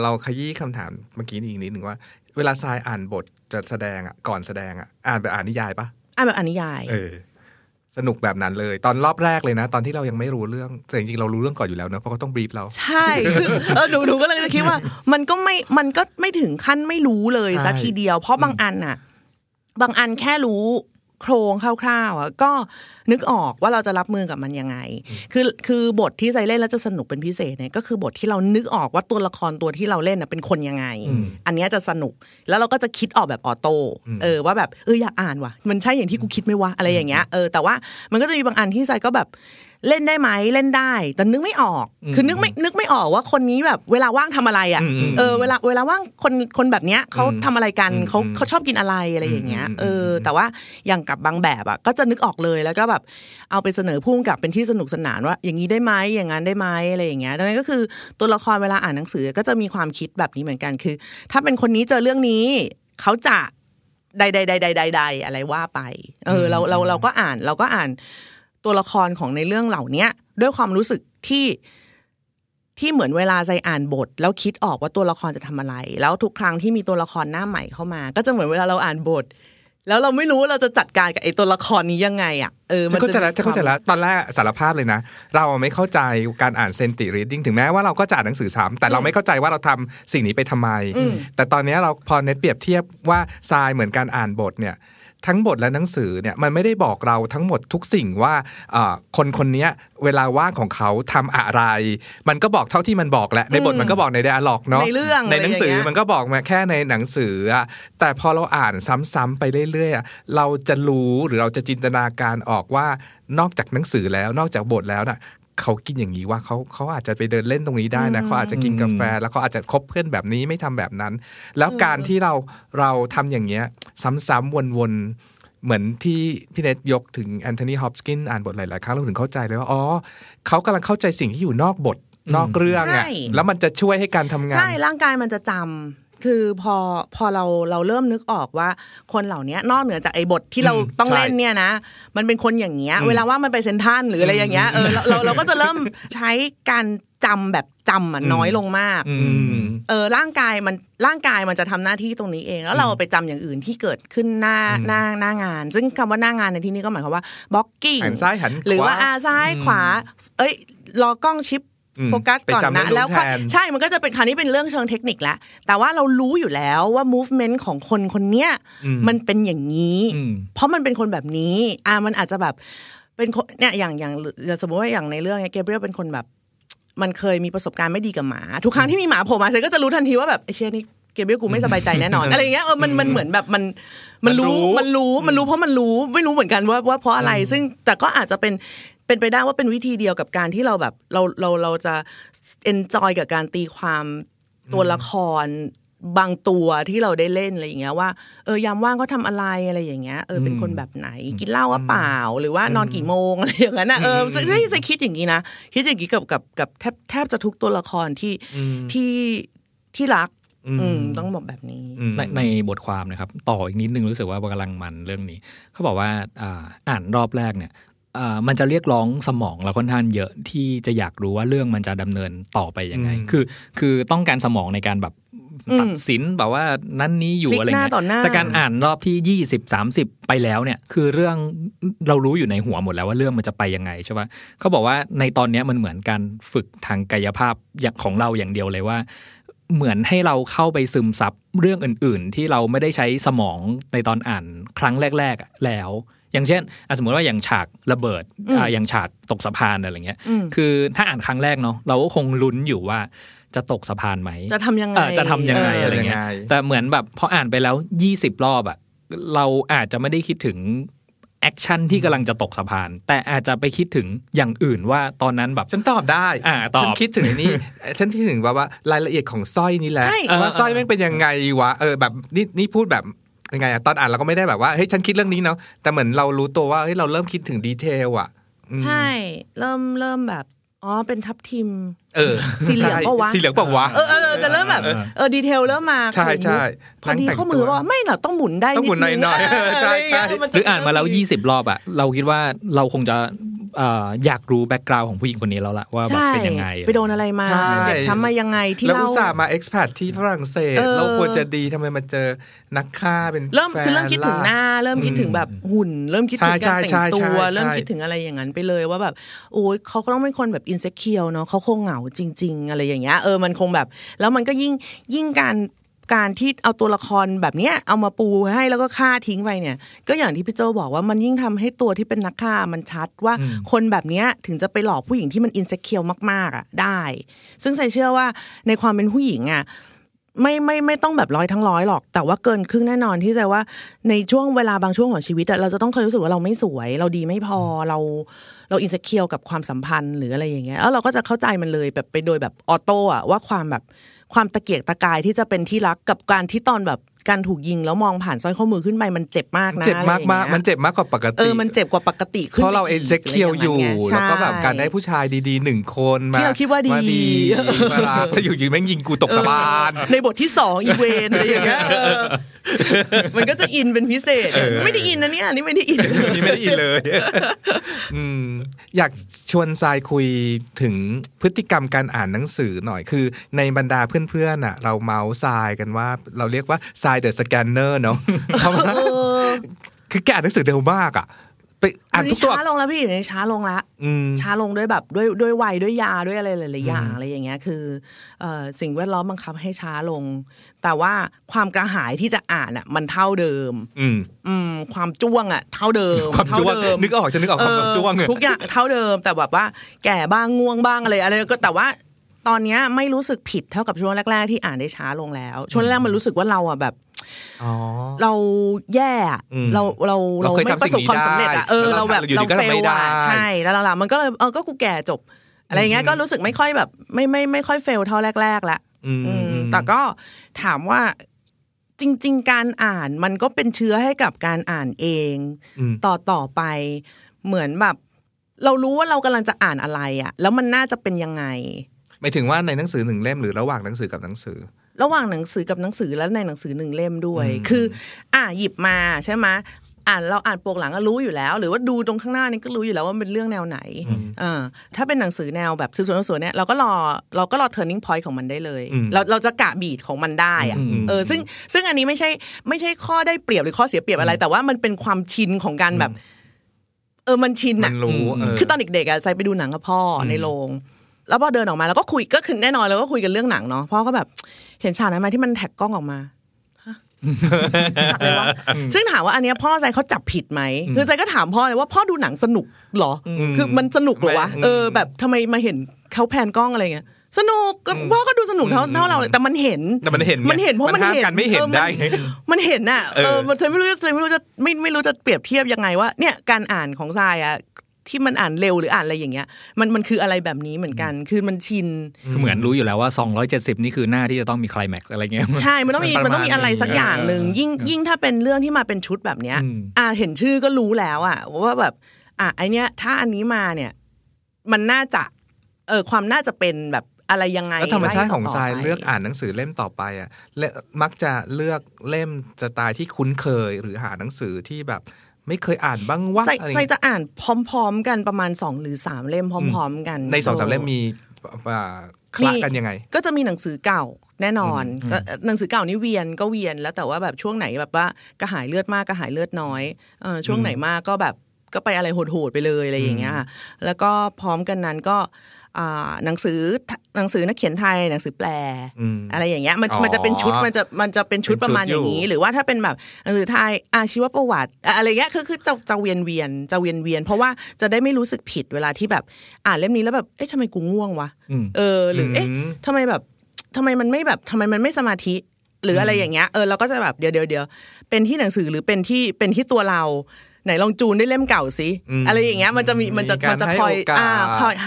เราขยี้คำถามเมื่อกี้อีกนิดนึงว่าเวลาทรายอ่านบทจะแสดงอ่ะก่อนแสดงอ่ะอ่านแบบอ่านนิยายป่ะอ่านแบบอ่านนิยายสนุกแบบนั้นเลยตอนรอบแรกเลยนะตอนที่เรายังไม่รู้เรื่องแต่จริงๆเรารู้เรื่องก่อนอยู่แล้วเนอะเพราะเขาต้องบรีฟเราใช่คือหนูก็เลยคิดว่ามันก็ไม่ถึงขั้นไม่รู้เลยซะทีเดียวเพราะบางอันน่ะบางอันแค่รู้ โครงคร่าวๆอ่ะก็นึกออกว่าเราจะรับมือกับมันยังไงคือบทที่ไซเล่นแล้วจะสนุกเป็นพิเศษเนี่ยก็คือบทที่เรานึกออกว่าตัวละครตัวที่เราเล่นน่ะเป็นคนยังไงอันนี้จะสนุกแล้วเราก็จะคิดออกแบบออโต้ว่าแบบอยากอ่านว่ะมันใช่อย่างที่กูคิดมั้ยวะอะไรอย่างเงี้ยแต่ว่ามันก็จะมีบางอันที่ไซก็แบบเล่นได้ไหมเล่นได้แต่นึกไม่ออกคือนึกไม่ออกว่าคนนี้แบบเวลาว่างทำอะไรอ่ะเวลาว่างคนแบบเนี้ยเขาทำอะไรกันเขาชอบกินอะไรอะไรอย่างเงี้ยแต่ว่าอย่างกับบางแบบอ่ะก็จะนึกออกเลยแล้วก็แบบเอาไปเสนอพุ่งกับเป็นที่สนุกสนานว่าอย่างนี้ได้ไหมอย่างนั้นได้ไหมอะไรอย่างเงี้ยดังนั้นก็คือตัวละครเวลาอ่านหนังสือก็จะมีความคิดแบบนี้เหมือนกันคือถ้าเป็นคนนี้เจอเรื่องนี้เขาจะใดอะไรว่าไปเราก็อ่านตัวละครของในเรื่องเหล่านี้ด้วยความรู้สึกที่เหมือนเวลาใจอ่านบทแล้วคิดออกว่าตัวละครจะทำอะไรแล้วทุกครั้งที่มีตัวละครหน้าใหม่เข้ามาก็จะเหมือนเวลาเราอ่านบทแล้วเราไม่รู้ว่าเราจะจัดการกับไอ้ตัวละครนี้ยังไงอ่ะมันจะเข้าใจละตอนแรกสารภาพเลยนะเราไม่เข้าใจการอ่านเซนติรีดดิ้งถึงแม้ว่าเราก็จะอ่านหนังสือซ้ำแต่เราไม่เข้าใจว่าเราทำสิ่งนี้ไปทำไมแต่ตอนนี้เราพอเน็ตเปรียบเทียบว่าทรายเหมือนการอ่านบทเนี่ยทั้งบทและหนังสือเนี่ยมันไม่ได้บอกเราทั้งหมดทุกสิ่งว่าคนคนนี้เวลาว่างของเขาทำอะไรมันก็บอกเท่าที่มันบอกแหละในบทมันก็บอกในไดอะล็อกเนาะในหนังสือมันก็บอกมาแค่ในหนังสือแต่พอเราอ่านซ้ำๆไปเรื่อยๆเราจะรู้หรือเราจะจินตนาการออกว่านอกจากหนังสือแล้วนอกจากบทแล้วน่ะเขากินอย่างนี้ว่าเขาอาจจะไปเดินเล่นตรงนี้ได้นะเขาอาจจะกินกาแฟแล้วเขาอาจจะคบเพื่อนแบบนี้ไม่ทำแบบนั้นแล้วการที่เราทำอย่างเงี้ยซ้ำๆวนๆเหมือนที่พี่เนทยกถึงแอนโทนีฮอปกินส์อ่านบทหลายๆครั้งเราถึงเข้าใจเลยว่าอ๋อเขากำลังเข้าใจสิ่งที่อยู่นอกบทนอกเรื่องอ่ะแล้วมันจะช่วยให้การทำงานใช่ร่างกายมันจะจำคือพอเราเริ่มนึกออกว่าคนเหล่านี้นอกเหนือจากไอ้บทที่เราต้องเล่นเนี่ยนะมันเป็นคนอย่างเงี้ยเวลาว่ามันไปเซ็นทรัลหรืออะไรอย่างเงี้ยเราก็จะเริ่มใช้การจำแบบจำมันน้อยลงมากร่างกายมันจะทำหน้าที่ตรงนี้เองแล้วเราไปจำอย่างอื่นที่เกิดขึ้นหน้างานซึ่งคำว่าหน้างานในที่นี้ก็หมายความว่าบล็อกกิ้งหรือว่าซ้ายขวารอกล้องชิปโฟกัสก่อนนะแล้วใช่มันก็จะเป็นคราวนี้เป็นเรื่องเชิงเทคนิคแล้วแต่ว่าเรารู้อยู่แล้วว่า movement ของคนคนเนี้ยมันเป็นอย่างนี้เพราะมันเป็นคนแบบนี้มันอาจจะแบบเป็นคนเนี่ยอย่างสมมติว่าอย่างในเรื่องเนี่ยGabrielเป็นคนแบบมันเคยมีประสบการณ์ไม่ดีกับหมาทุกครั้งที่มีหมาโผล่มาฉันก็จะรู้ทันทีว่าแบบไอ้เชี่ยนี่Gabriel กูไม่สบายใจแน่นอนอะไรอย่างเงี้ยมันเหมือนแบบมันรู้เพราะมันรู้ไม่รู้เหมือนกันว่าเพราะอะไรซึ่งแต่ก็อาจจะเป็นไปได้ว่าเป็นวิธีเดียวกับการที่เราแบบเราจะ enjoy กับการตีความตัวละครบางตัวที่เราได้เล่นอะไรอย่างเงี้ยว่ายามว่างเขาทำอะไรอะไรอย่างเงี้ยเป็นคนแบบไหนกินเหล้าหรือเปล่าหรือว่านอนกี่โมงอะไรอย่างเงี้ยนะจะคิดอย่างนี้นะคิดอย่างนี้กับแทบจะทุกตัวละครที่รักต้องบอกแบบนี้ในบทความนะครับต่ออีกนิดนึงรู้สึกว่ากำลังมันเรื่องนี้เขาบอกว่าอ่านรอบแรกเนี่ยมันจะเรียกร้องสมองเราค่อนข้างเยอะที่จะอยากรู้ว่าเรื่องมันจะดำเนินต่อไปยังไงคือต้องการสมองในการแบบตัดสินแบบว่านั้นนี้อยู่อะไรเงี้ยแต่การอ่านรอบที่20 30ไปแล้วเนี่ยคือเรื่องเรารู้อยู่ในหัวหมดแล้วว่าเรื่องมันจะไปยังไงใช่ป่ะเขาบอกว่าในตอนนี้มันเหมือนการฝึกทางกายภาพของเราอย่างเดียวเลยว่าเหมือนให้เราเข้าไปซึมซับเรื่องอื่นๆที่เราไม่ได้ใช้สมองในตอนอ่านครั้งแรกๆแล้วอย่างเช่นสมมติว่าอย่างฉากระเบิดอย่างฉากตกสะพานอะไรเงี้ยคือถ้าอ่านครั้งแรกเนาะเราก็คงลุ้นอยู่ว่าจะตกสะพานไหมจะทำยังไงอะไรเงี้ยแต่เหมือนแบบพออ่านไปแล้ว20รอบอ่ะเราอาจจะไม่ได้คิดถึงแอคชั่นที่กำลังจะตกสะพานแต่อาจจะไปคิดถึงอย่างอื่นว่าตอนนั้นแบบฉันตอบได้ฉันคิดถึงนี่ฉันคิดถึงว่ารายละเอียดของสร้อยนี่แหละว่าสร้อยแม่งเป็นยังไงวะแบบนี่พูดแบบยังไงตอนอ่านเราก็ไม่ได้แบบว่าเฮ้ยฉันคิดเรื่องนี้เนาะแต่เหมือนเรารู้ตัวว่าเฮ้ยเราเริ่มคิดถึงดีเทลอ่ะใช่เริ่มแบบอ๋อเป็นทับทิมสีเหลืองป่ะวะจะเริ่มแบบดีเทลเริ่มมาใช่ๆพันข้อมือว่าไม่หรอกต้องหมุนได้นิดนึงต้องหมุนหน่อยใช่ๆหรืออ่านมาแล้ว20รอบอ่ะเราคิดว่าเราคงจะอยากรู้แบ็คกราวด์ของผู้หญิงคนนี้แล้วล่ะว่าแบบเป็นยังไงไปโดนอะไรมาเจ็บช้ำมายังไงที่เราอุตส่าห์มาเอ็กซ์แพทที่ฝรั่งเศสเราควรจะดีทำไมมาเจอนักฆ่าเป็นเริ่มคือเริ่มคิดถึงหน้าเริ่มคิดถึงแบบหุ่นเริ่มคิดถึงการแต่งตัวเริ่มคิดถึงอะไรอย่างนั้นไปเลยว่าแบบโอ๊ยเขาก็ต้องเป็นคนแบบอินเซคิวร์เนาะเขาคงเหงาจริงๆอะไรอย่างเงี้ยมันคงแบบแล้วมันก็ยิ่งการ การที่เอาตัวละครแบบเนี้ยเอามาปูให้แล้วก็ฆ่าทิ้งไปเนี่ยก็อย่างที่พี่โจบอกว่ามันยิ่งทำให้ตัวที่เป็นนักฆ่ามันชัดว่าคนแบบเนี้ยถึงจะไปหลอกผู้หญิงที่มันอินเซคิวร์มากๆอ่ะได้ซึ่งใส่เชื่อว่าในความเป็นผู้หญิงอ่ะไม่ต้องแบบร้อยทั้งร้อยหรอกแต่ว่าเกินครึ่งแน่นอนที่จะว่าในช่วงเวลาบางช่วงของชีวิตเราจะต้องเคยรู้สึกว่าเราไม่สวยเราดีไม่พอเราอินเซคิวร์กับความสัมพันธ์หรืออะไรอย่างเงี้ยแล้วเราก็จะเข้าใจมันเลยแบบไปโดยแบบออโต้อ่ะว่าความตะเกียกตะกายที่จะเป็นที่รักกับการที่ตอนแบบการถูกยิงแล้วมองผ่านสร้อยข้อมือขึ้นไปมันเจ็บมากนะมันเจ็บมากกว่าปกติมันเจ็บกว่าปกติขึ้นเพราะเราเอ็นเซคิวร์อยู่แล้วก็แบบการได้ผู้ชายดีๆ1คนมาที่เราคิดว่าดีเวลาก็อยู่ๆแม่งยิงกูตกสะพานในบทที่2อีเวนอะไรอย่างเงี้ยมันก็จะอินเป็นพิเศษไม่ได้อินนะเนี่ยนี่ไม่ได้อินเลยอยากชวนทรายคุยถึงพฤติกรรมการอ่านหนังสือหน่อยคือในบรรดาเพื่อนๆน่ะเราเมาส์ทรายกันว่าเราเรียกว่าทรายเดอะสแกนเนอร์เนาะเพราะว่าคือแกอ่านหนังสือเร็วมากอ่ะไปอ่านทุกตัวช้าลงแล้วพี่อยู่ในช้าลงละช้าลงด้วยแบบด้วยวัยด้วยยาด้วยอะไรหลายๆอย่างอะไรอย่างเงี้ยคือสิ่งแวดล้อมบังคับให้ช้าลงแต่ว่าความกระหายที่จะอ่านอ่ะมันเท่าเดิมความจ้วงอ่ะเท่าเดิมนึกออกจะนึกออกความจ้วงทุกอย่างเท่าเดิมแต่แบบว่าแก่บ้างง่วงบ้างอะไรก็แต่ว่าตอนนี้ไม่รู้สึกผิดเท่ากับช่วงแรกๆที่อ่านได้ช้าลงแล้วช่วงแรกมันรู้สึกว่าเราอ่ะแบบเราแย่เราไม่ประสบความสำเร็จอ่ะเราแบบเราเฟลอ่ะใช่แล้วหลังๆมันก็เลยก็กูแก่จบอะไรอย่างเงี้ยก็รู้สึกไม่ค่อยแบบไม่ค่อยเฟลเท่าแรกๆละแต่ก็ถามว่าจริงๆการอ่านมันก็เป็นเชื้อให้กับการอ่านเองต่อไปเหมือนแบบเรารู้ว่าเรากำลังจะอ่านอะไรอ่ะแล้วมันน่าจะเป็นยังไงหมายถึงว่าในหนังสือ1เล่มหรือระหว่างหนังสือกับหนังสือและในหนังสือ1เล่มด้วยคือหยิบมาใช่มั้ยเราอ่านปกหลังก็รู้อยู่แล้วหรือว่าดูตรงข้างหน้านี่ก็รู้อยู่แล้วว่าเป็นเรื่องแนวไหนถ้าเป็นหนังสือแนวแบบสืบสวนสอบสวนเนี่ยเราก็รอ turning point ของมันได้เลยเราจะกะบีทของมันได้อ่ะซึ่งอันนี้ไม่ใช่ข้อได้เปรียบหรือข้อเสียเปรียบอะไรแต่ว่ามันเป็นความชินของการแบบมันชินน่ะคือตอนเด็กๆอ่ะใส่ไปดูหนังกับพ่อในโรงแล้วพอเดินออกมาแล้วก็คุยก็คือแน่นอนแล้วก็คุยกันเรื่องหนังเนาะเพราะก็แบบเห็นฉากนั้นมั้ยที่มันแท็กกล้องออกมาฉากอะไรวะซึ่งถามว่าอันเนี้ยพ่อใจเขาจับผิดมั้ยคือใจก็ถามพ่อเลยว่าพ่อดูหนังสนุกเหรอคือมันสนุกเหรอวะแบบทำไมมาเห็นเขาแพนกล้องอะไรเงี้ยสนุกพ่อก็ดูสนุกเท่าเราเลยแต่มันเห็นเพราะมันเห็นกันไม่เห็นได้มันเห็นน่ะมันไม่รู้จะเปรียบเทียบยังไงว่าเนี่ยการอ่านของใจอะที่มันอ่านเร็วหรืออ่านอะไรอย่างเงี้ยมันคืออะไรแบบนี้เหมือนกันคือมันชินเหมือนรู้อยู่แล้วว่า270นี่คือหน้าที่จะต้องมีไคลแม็กซ์อะไรเงี้ยใช่มันต้องมีอะไรสักอย่างนึงยิ่งถ้าเป็นเรื่องที่มาเป็นชุดแบบเนี้ยเห็นชื่อก็รู้แล้วอ่ะว่าแบบไอเนี้ยถ้าอันนี้มาเนี่ยมันน่าจะความน่าจะเป็นแบบอะไรยังไงแล้วธรรมชาติของทรายเลือกอ่านหนังสือเล่มต่อไปอ่ะและมักจะเลือกเล่มสไตล์ที่คุ้นเคยหรือหาหนังสือที่แบบไม่เคยอ่านบ้างวะอะไรจะอ่านพร้อมๆกันประมาณ2หรือ3เล่มพร้อมๆกันใน 2-3 เล่มมีคละกันยังไงก็จะมีหนังสือเก่าแน่นอนหนังสือเก่านี่เวียนแล้วแต่ว่าแบบช่วงไหนแบบว่ากระหายเลือดมากกระหายเลือดน้อยช่วงไหนมากก็แบบก็ไปอะไรโหดๆไปเลยอะไรอย่างเงี้ยค่ะแล้วก็พร้อมกันนั้นก็หนังสือนักเขียนไทยหนังสือแปลอะไรอย่างเงี้ยมันจะเป็นชุดมันจะเป็นชุดประมาณอย่างนี้หรือว่าถ้าเป็นแบบหนังสือไทยอาชีวประวัติอะไรเงี้ยคือจะเวียนเพราะว่าจะได้ไม่รู้สึกผิดเวลาที่แบบอ่านเล่มนี้แล้วแบบเอ๊ะทำไมกูง่วงวะหรือเอ๊ะทำไมมันไม่สมาธิหรืออะไรอย่างเงี้ยเราก็จะแบบเดี๋ยวเป็นที่หนังสือหรือเป็นที่ตัวเราไหนลองจูนได้เล่มเก่าสิอะไรอย่างเงี้ยมันจะคอย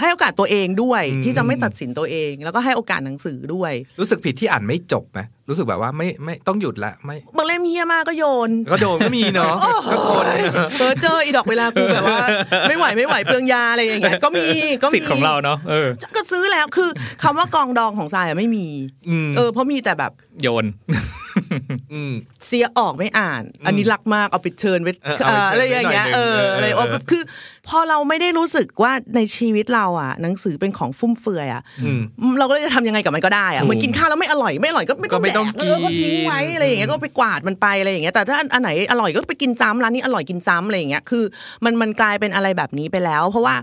ให้โอกาสตัวเองด้วยที่จะไม่ตัดสินตัวเองแล้วก็ให้โอกาสหนังสือด้วยรู้สึกผิดที่อ่านไม่จบมั้ยรู้สึกแบบว่าไม่ต้องหยุดละไม่บางเล่มเหี้ยมากก็โยนก็มีเนาะก็คนเจออีดอกเวลากูแบบว่าไม่ไหวเปลืองยาอะไรอย่างเงี้ยก็มีสิทธิ์ของเราเนาะก็ซื้อแล้วคือคำว่ากองดองของทรายอ่ะไม่มีเพราะมีแต่แบบโยนเสียออกไม่อ่านอันนี้รักมากเอาไปเชิญไว้อะไรอย่างเงี้ยอะไรคือพอเราไม่ได้รู้สึกว่าในชีวิตเราอ่ะหนังสือเป็นของฟุ่มเฟือยอ่ะเราก็เลยจะทำยังไงกับมันก็ได้อ่ะเหมือนกินข้าวแล้วไม่อร่อยก็ไม่ต้องกินก็ทิ้งไว้อะไรอย่างเงี้ยก็ไปกวาดมันไปอะไรอย่างเงี้ยแต่ถ้าอันไหนอร่อยก็ไปกินซ้ำร้านนี้อร่อยกินซ้ำอะไรอย่างเงี้ยคือมันกลายเป็นอะไรแบบนี้ไปแล้วเพราะว่า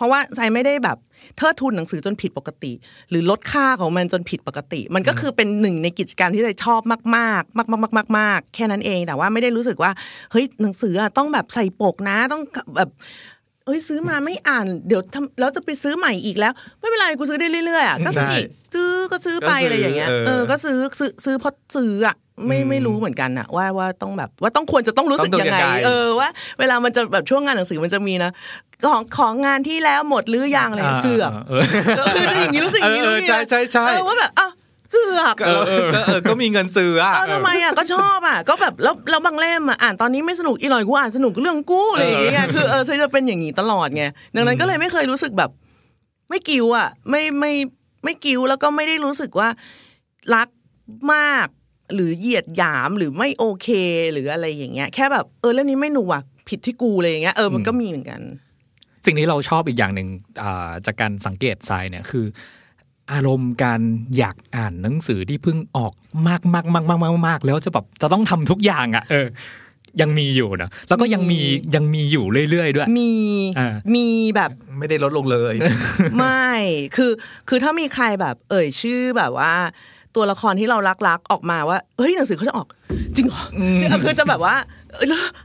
เพราะว่าไซไม่ได้แบบเทิดทูนหนังสือจนผิดปกติหรือลดค่าของมันจนผิดปกติมันก็คือเป็นหนึ่งในกิจกรรมที่ไซชอบมากมากมากมากมากแค่นั้นเองแต่ว่าไม่ได้รู้สึกว่าเฮ้ยหนังสืออ่ะต้องแบบใส่ปกนะต้องแบบเอ้ยซื้อมาไม่อ่านเดี๋ยวแล้วจะไปซื้อใหม่อีกแล้วไม่เป็นไรกูซื้อได้เรื่อยๆอ่ะก็ซื้ออีกซื้อไปอะไรอย่างเงี้ยเออก็ซื้อพอซื้ออ่ะไม่รู้เหมือนกันน่ะว่าต้องแบบว่าต้องควรจะต้องรู้สึกยังไงเออว่าเวลามันจะแบบช่วงงานหนังสือมันจะมีนะของงานที่แล้วหมดหรือยังอะไรเสือกคืออย่างนี้รู้สึกอย่างนี้ใช่ๆๆว่าแบบอ้าวเสือกก็มีเงินซื้ออ่ะทำไมอ่ะก็ชอบอ่ะก็แบบแล้วบางเล่มอ่ะอ่านตอนนี้ไม่สนุกอีหน่อยกูอ่านสนุกเรื่องกูอะไรอย่างเงี้ยคือเธอจะเป็นอย่างนี้ตลอดไงดังนั้นก็เลยไม่เคยรู้สึกแบบไม่กิ้วอ่ะไม่กิ้วแล้วก็ไม่ได้รู้สึกว่ารักมากหรือเหยียดหยามหรือไม่โอเคหรืออะไรอย่างเงี้ยแค่แบบเรื่องนี้ไม่หนุกว่ะผิดที่กูเลยอย่างเงี้ยมันก็มีเหมือนกันสิ่งนี้เราชอบอีกอย่างนึงจากการสังเกตทรายเนี่ยคืออารมณ์การอยากอ่านหนังสือที่เพิ่งออกมากๆๆๆๆแล้วจะแบบจะต้องทำทุกอย่างอ่ะยังมีอยู่นะแล้วก็ยังมีอยู่เรื่อยๆด้วยมีแบบไม่ได้ลดลงเลยไม่คือถ้ามีใครแบบชื่อแบบว่าตัวละครที่เรารักๆออกมาว่าเฮ้ยหนังสือเขาจะออกจริงเหรอคือจะแบบว่า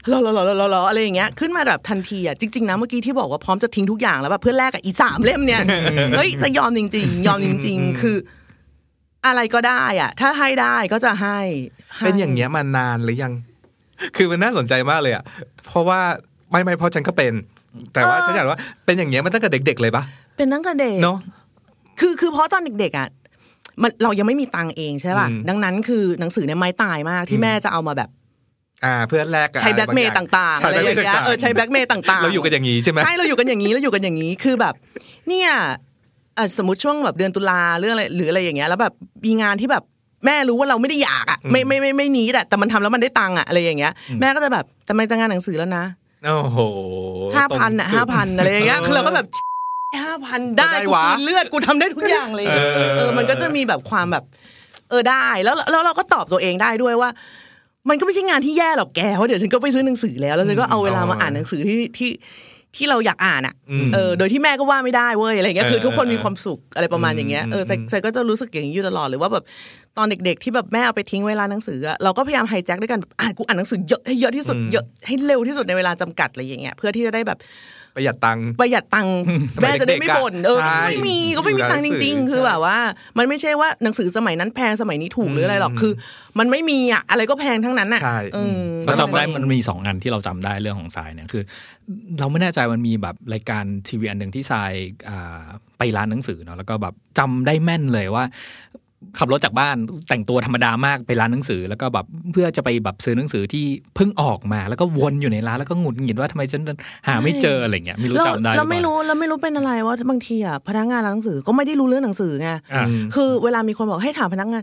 เราอะไรอย่างเงี้ยขึ้นมาแบบทันทีอ่ะจริงๆนะเมื่อกี้ที่บอกว่าพร้อมจะทิ้งทุกอย่างแล้วแบบเพื่อแลกกับอี3เล่มเนี่ยเฮ้ยจะยอมจริงๆคืออะไรก็ได้อ่ะถ้าให้ได้ก็จะให้เป็นอย่างเงี้ยมานานหรือยังคือมันน่าสนใจมากเลยอ่ะเพราะว่าไม่เพราะฉันก็เป็นแต่ว่าฉันอยากว่าเป็นอย่างเงี้ยมันตั้งแต่เด็กๆเลยปะเป็นตั้งแต่เด็กเนาะคือเพราะตอนเด็กๆอ่ะมันเรายังไม่มีตังเองใช่ป่ะดังนั้นคือหนังสือเนี่ยไม่ตายมากที่แม่จะเอามาแบบเพื่อนแรกใช้แบล็กเมย์ต่างๆอะไรอย่างเงี้ยใช้แบล็กเมย์ต่างๆเราอยู่กันอย่างงี้ใช่มั้ยใช่เราอยู่กันอย่างงี้คือแบบเนี่ยสมมุติช่วงแบบเดือนตุลาเรื่องอะไรหรืออะไรอย่างเงี้ยแล้วแบบมีงานที่แบบแม่รู้ว่าเราไม่ได้อยากอ่ะไม่นี้แหละแต่มันทำแล้วมันได้ตังค์อ่ะอะไรอย่างเงี้ยแม่ก็จะแบบแต่มันจะงานหนังสือแล้วนะโอ้โห 5,000 น่ะ 5,000 อะไรอย่างเงี้ยคือเราก็แบบ5,000 ได้กูกินเลือดกูทำได้ทุกอย่างเลยมันก็จะมีแบบความแบบได้แล้วเราก็ตอบตัวเองได้ด้วยว่ามันก็ไม่ใช่งานที่แย่หรอกแกเพราะเดี๋ยวฉันก็ไปซื้อหนังสือแล้วฉันก็เอาเวลามาอ่านหนังสือที่เราอยากอ่านอ่ะโดยที่แม่ก็ว่าไม่ได้เว้ยอะไรเงี้ยคือทุกคนมีความสุขอะไรประมาณอย่างเงี้ยใส่ก็จะรู้สึกอย่างนี้อยู่ตลอดหรือว่าแบบตอนเด็กๆที่แบบแม่เอาไปทิ้งเวลาหนังสือเราก็พยายามไฮแจ็คด้วยกันอ่านกูอ่านหนังสือเยอะที่สุดเยอะให้เร็วที่สุดในเวลาจำกัดอะไรอย่างเงี้ยเพื่อที่จะได้แบบประหยัดตังค์แม่จะได้ไม่บ่นก็ไม่มีตังค์จริงๆคือแบบว่ามันไม่ใช่ว่าหนังสือสมัยนั้นแพงสมัยนี้ถูกหรืออะไรหรอกคือมันไม่มีอ่ะอะไรก็แพงทั้งนั้นอ่ะเราจำได้มันมี2อันที่เราจำได้เรื่องของทรายเนี่ยคือเราไม่แน่ใจมันมีแบบรายการทีวีอันนึงที่ทรายไปร้านหนังสือเนาะแล้วก็แบบจำได้แม่นเลยว่าขับรถจากบ้านแต่งตัวธรรมดามากไปร้านหนังสือแล้วก็แบบเพื่อจะไปแบบซื้อหนังสือที่เพิ่งออกมาแล้วก็วนอยู่ในร้านแล้วก็หงุดหงิดว่าทำไมฉันหาไม่เจออะไรเงี้ยไม่รู้จำได้เราไม่รู้เป็นอะไรว่าบางทีอ่ะพนักงานร้านหนังสือก็ไม่ได้รู้เรื่องหนังสือไงคือเวลามีคนบอกให้ถามพนักงาน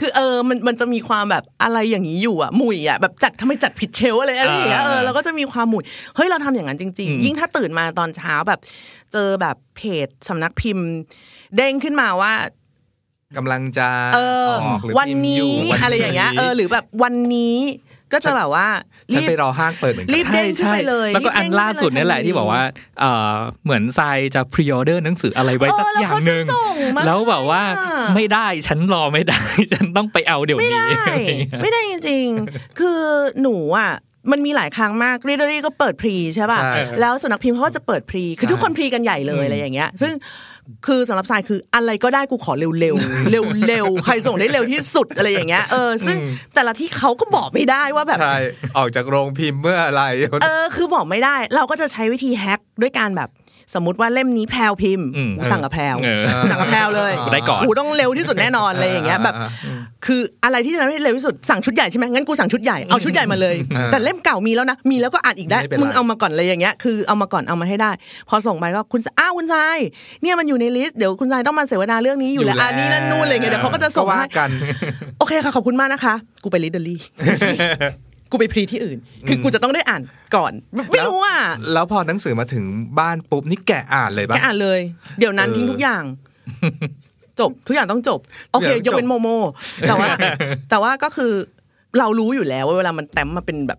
คือมันจะมีความแบบอะไรอย่างนี้อยู่อ่ะหมุ่ยอ่ะแบบจัดทำไมจัดผิดเชลอะไรอย่างเงี้ยเราก็จะมีความหมุ่ยเฮ้ยเราทำอย่างนั้นจริงๆยิ่งถ้าตื่นมาตอนเช้าแบบเจอแบบเพจสำนักพิมพ์เด้งขึ้นมาว่ากำลังจะออกหรือวันนี้อะไรอย่างเงี้ยหรือแบบวันนี้ก็จะแบบว่ารีบไปรอห้างเปิดเหมือนกันรีบเด้งขึ้นไปเลยแล้วก็อันล่าสุดนี่แหละที่บอกว่าเหมือนทรายจะพรีออเดอร์หนังสืออะไรไว้สักอย่างนึงแล้วแบบว่าไม่ได้ฉันรอไม่ได้ฉันต้องไปเอาเดี๋ยวนี้ไม่ได้จริงๆคือหนูอ่ะมันมีหลายครั้งมาก Readerly ก็เปิดพรีใช่ป่ะแล้วสำนักพิมพ์เขาก็จะเปิดพรีคือทุกคนพรีกันใหญ่เลยอะไรอย่างเงี้ยซึ่งคือสำหรับทรายคืออะไรก็ได้กูขอเร็วใครส่งได้เร็วที่สุดอะไรอย่างเงี้ยซึ่งแต่ละที่เขาก็บอกไม่ได้ว่าแบบใช่ออกจากโรงพิมพ์เมื่ออะไรคือบอกไม่ได้เราก็จะใช้วิธีแฮกด้วยการแบบสมมุติว่าเล่มนี้แพรวพิมพ์กูสั่งกับแพรวเลยได้ก่อนกูต้องเร็วที่สุดแน่นอนอะไรอย่างเงี้ยแบบคืออะไรที่จะทำให้เร็วที่สุดสั่งชุดใหญ่ใช่ไหมงั้นกูสั่งชุดใหญ่เอาชุดใหญ่มาเลยแต่เล่มเก่ามีแล้วนะมีแล้วก็อ่านอีกได้มึงเอามาก่อนเลยอย่างเงี้ยคือเอามาก่อนเอามาให้ได้พอส่งไปก็คุณคุณทรายเนี่ยมันอยู่ในลิสต์เดี๋ยวคุณทรายต้องมาเสวนาเรื่องนี้อยู่แล้วอันนี้นั่นนู่นอะไรเงี้ยเดี๋ยวเขาก็จะส่งให้โอเคค่ะขอบคุณมากนะคะกูไปReaderlyกูไปพรีที่อื่นคือกูจะต้องได้อ่านก่อนไม่รู้อ่ะแล้วพอหนังสือมาถึงบ้านปุ๊บนี่แกะอ่านเลยป่ะแกะอ่านเลยเดี๋ยวนั้นทิ้งทุกอย่างจบทุกอย่างต้องจบโอเคยกเป็นโมโมแต่ว่าก็คือเรารู้อยู่แล้วว่าเวลามันแต้มมาเป็นแบบ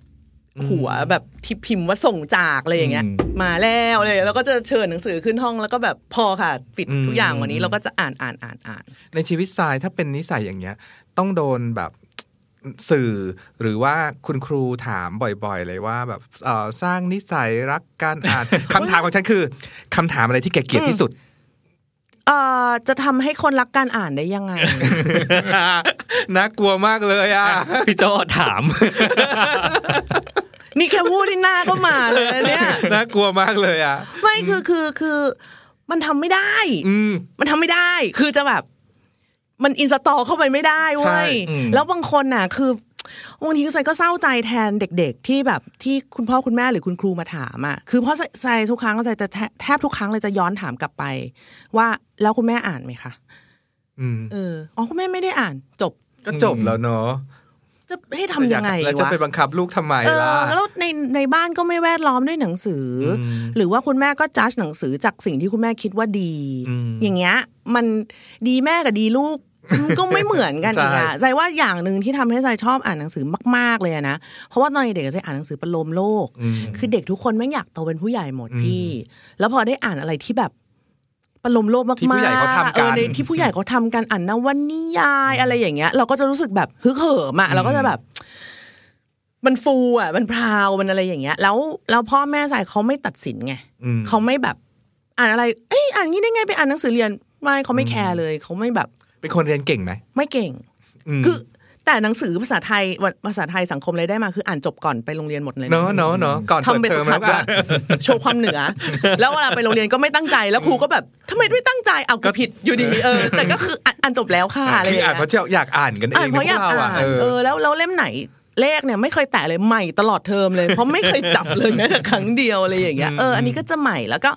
หัวแบบที่พิมพ์ว่าส่งจากอะไรอย่างเงี้ยมาแล้วเลยแล้วก็จะเชิญหนังสือขึ้นห้องแล้วก็แบบพอค่ะปิดทุกอย่างวันนี้เราก็จะอ่านในชีวิตทรายถ้าเป็นนิสัยอย่างเงี้ยต้องโดนแบบสื่อหรือว่าคุณครูถามบ่อยๆเลยว่าแบบสร้างนิสัยรักการอ่าน คำถามของฉันคือคำถามอะไรที่แกเกลียดที่สุดจะทำให้คนรักการอ่านได้ยังไง น่ากลัวมากเลยอ่ะพี่โจถาม นี่แค่พูดที่หน้าก็มาเลยเนี่ยน่ากลัวมากเลยอ่ะไม่คือมันทำไม่ได้มันทำไม่ได้คือจะแบบมันอินสตอลเข้าไปไม่ได้เว้ยแล้วบางคนน่ะคือบางทีใส่ก็เศร้าใจแทนเด็กๆที่แบบที่คุณพ่อคุณแม่หรือคุณครูมาถามอ่ะคือเพราะใส่ทุกครั้งก็ใส่จะแทบทุกครั้งเลยจะย้อนถามกลับไปว่าแล้วคุณแม่อ่านไหมคะอ๋อคุณแม่ไม่ได้อ่านจบก็จบแล้วเนาะจะให้ทำยังไงวะแล้วจะไปบังคับลูกทำไมล่ะแล้วในบ้านก็ไม่แวดล้อมด้วยหนังสือหรือว่าคุณแม่ก็จัดหนังสือจากสิ่งที่คุณแม่คิดว่าดีอย่างเงี้ยมันดีแม่กับดีลูกก็ไม่เหมือนกันอีกอ่ะใจว่าอย่างนึงที่ทำให้ใจชอบอ่านหนังสือมากๆเลยนะเพราะว่าตอนเด็กใจอ่านหนังสือประโลมโลกคือเด็กทุกคนแม่งอยากโตเป็นผู้ใหญ่หมดพี่แล้วพอได้อ่านอะไรที่แบบประโลมโลกมากๆที่ผู้ใหญ่เขาทำกันที่ผู้ใหญ่เขาทำกันอ่านนวนิยายอะไรอย่างเงี้ยเราก็จะรู้สึกแบบฮึกเหิมอ่ะเราก็จะแบบมันฟูอ่ะมันพราวมันอะไรอย่างเงี้ยแล้วพ่อแม่ใจเขาไม่ตัดสินไงเขาไม่แบบอ่านอะไรเอ้ยอ่านงี้ได้ไงไปอ่านหนังสือเรียนไม่เขาไม่แคร์เลยเขาไม่แบบเป็นคนเรียนเก่งไหมไม่เก่งคือแต่หนังสือภาษาไทยสังคมเลยได้มาคืออ่านจบก่อนไปโรงเรียนหมดเลยเนาะก่อนเปิดเทอมแล้วก็โชว์ความเหนือแล้วเวลาไปโรงเรียนก็ไม่ตั้งใจแล้วครูก็แบบทำไมไม่ตั้งใจเอาก็ผิดอยู่ดีแต่ก็คืออ่านจบแล้วค่ะอะไรอย่างเงี้ยคืออ่านเพราะอยากอ่านกันเองเพราะอยากอ่านแล้วเล่มไหนเลขเนี่ยไม่เคยแตะเลยใหม่ตลอดเทอมเลยเพราะไม่เคยจับเลยแม้แต่ครั้งเดียวอะไรอย่างเงี้ยอันนี้ก็จะใหม่แล้วก็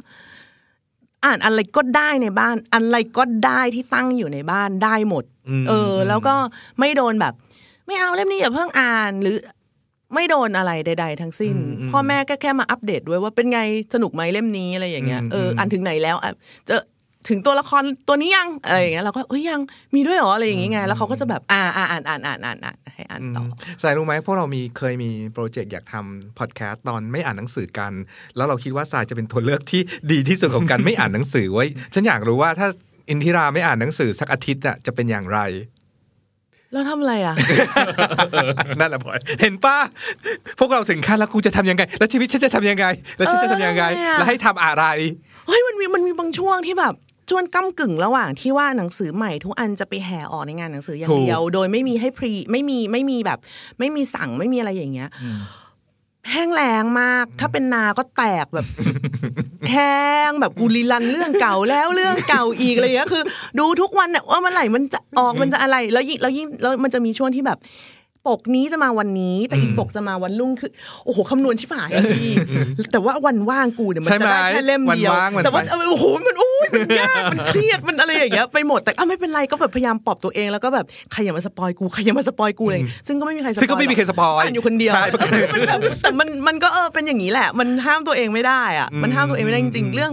อ่านอะไรก็ได้ในบ้านอะไรก็ได้ที่ตั้งอยู่ในบ้านได้หมดแล้วก็ไม่โดนแบบไม่เอาเล่มนี้อย่าเพิ่งอ่านหรือไม่โดนอะไรใดๆทั้งสิ้นพ่อแม่ก็แค่มาอัปเดตด้วยว่าเป็นไงสนุกไหมเล่มนี้อะไรอย่างเงี้ยอ่านถึงไหนแล้วจะถึงตัวละครตัวนี้ยังอะไรอย่างเงี้ยเราก็เอ้ยยังมีด้วยเหรออะไรอย่างเงี้ยแล้วเขาก็จะแบบอ่านให้อ่านต่อสายรู้ไหมพวกเราเคยมีโปรเจกต์อยากทำพอดแคสต์ตอนไม่อ่านหนังสือกันแล้วเราคิดว่าสายจะเป็นตัวเลือกที่ดีที่สุดของการไม่อ่านหนังสือไว้ฉันอยากรู้ว่าถ้าอินทิราไม่อ่านหนังสือสักอาทิตย์อ่ะจะเป็นอย่างไรแล้วทำอะไรอ่ะนั่นแหละพลอยเห็นป่ะพวกเราถึงขั้นแล้วกูจะทำยังไงแล้วชีวิตฉันจะทำยังไงแล้วฉันจะทำยังไงแล้วให้ทำอะไรเฮ้ยมันมีบางช่วงที่แบบชวนก้ำกึ่งระหว่างที่ว่าหนังสือใหม่ทุกอันจะไปแห่ออกในงานหนังสืออย่างเดียวโดยไม่มีให้พรีไม่มีแบบไม่มีสั่งไม่มีอะไรอย่างเงี้ยแห้งแรงมากถ้าเป็นนาก็แตกแบบแห้งแบบกูรีรันเรื่องเก่าแล้วเรื่องเก่าอีกอะไรเงี้ยคือดูทุกวันเนี่ยว่ามันไหลมันจะออกมันจะอะไรแล้วมันจะมีช่วงที่แบบปกนี้จะมาวันนี้แต่อีกปกจะมาวันรุ่งคือโอ้โหคำนวณชิบหายพี่แต่ว่าวันว่างกูเนี่ยมันจะได้แค่เล่มเดียวแต่ว่าโอ้โหมันยากมันเครียดมันอะไรอย่างเงี้ยไปหมดแต่ไม่เป็นไรก็แบบพยายามปลอบตัวเองแล้วก็แบบใครอย่ามาสปอยกูเลยซึ่งก็ไม่มีใครสปอยซึ่งก็ไม่มีใครสปอยอ่านอยู่คนเดียวแต่มันก็เป็นอย่างนี้แหละมันห้ามตัวเองไม่ได้อ่ะมันห้ามตัวเองไม่ได้จริงๆเรื่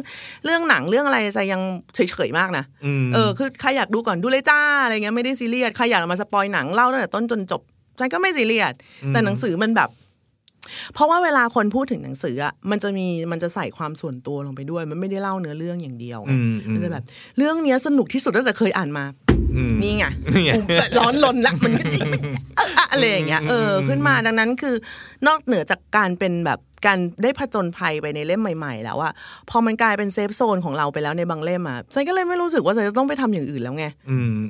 องหนังเรื่องอะไรจะยังเฉยๆมากนะคือใครอยากดูก่อนดูเลยจ้าอะไรเงี้ยไม่ได้ซีเรียสใครอยากมาสปอยหนังเล่าตั้งแต่ต้นจนจบใจก็ไม่ซีเรียสแต่หนังสือมันแบบเพราะว่าเวลาคนพูดถึงหนังสืออ่ะมันจะใส่ความส่วนตัวลงไปด้วยมันไม่ได้เล่าเนื้อเรื่องอย่างเดียวมันจะแบบเรื่องนี้สนุกที่สุดตั้งแต่เคยอ่านมานี่ไงร้อนลนละมันก็อะไรอย่างเงี้ยขึ้นมาดังนั้นคือนอกเหนือจากการเป็นแบบการได้ผจญภัยไปในเล่มใหม่ๆแล้วอ่ะพอมันกลายเป็นเซฟโซนของเราไปแล้วในบางเล่มอ่ะใจก็เลยไม่รู้สึกว่าใจจะต้องไปทำอย่างอื่นแล้วไง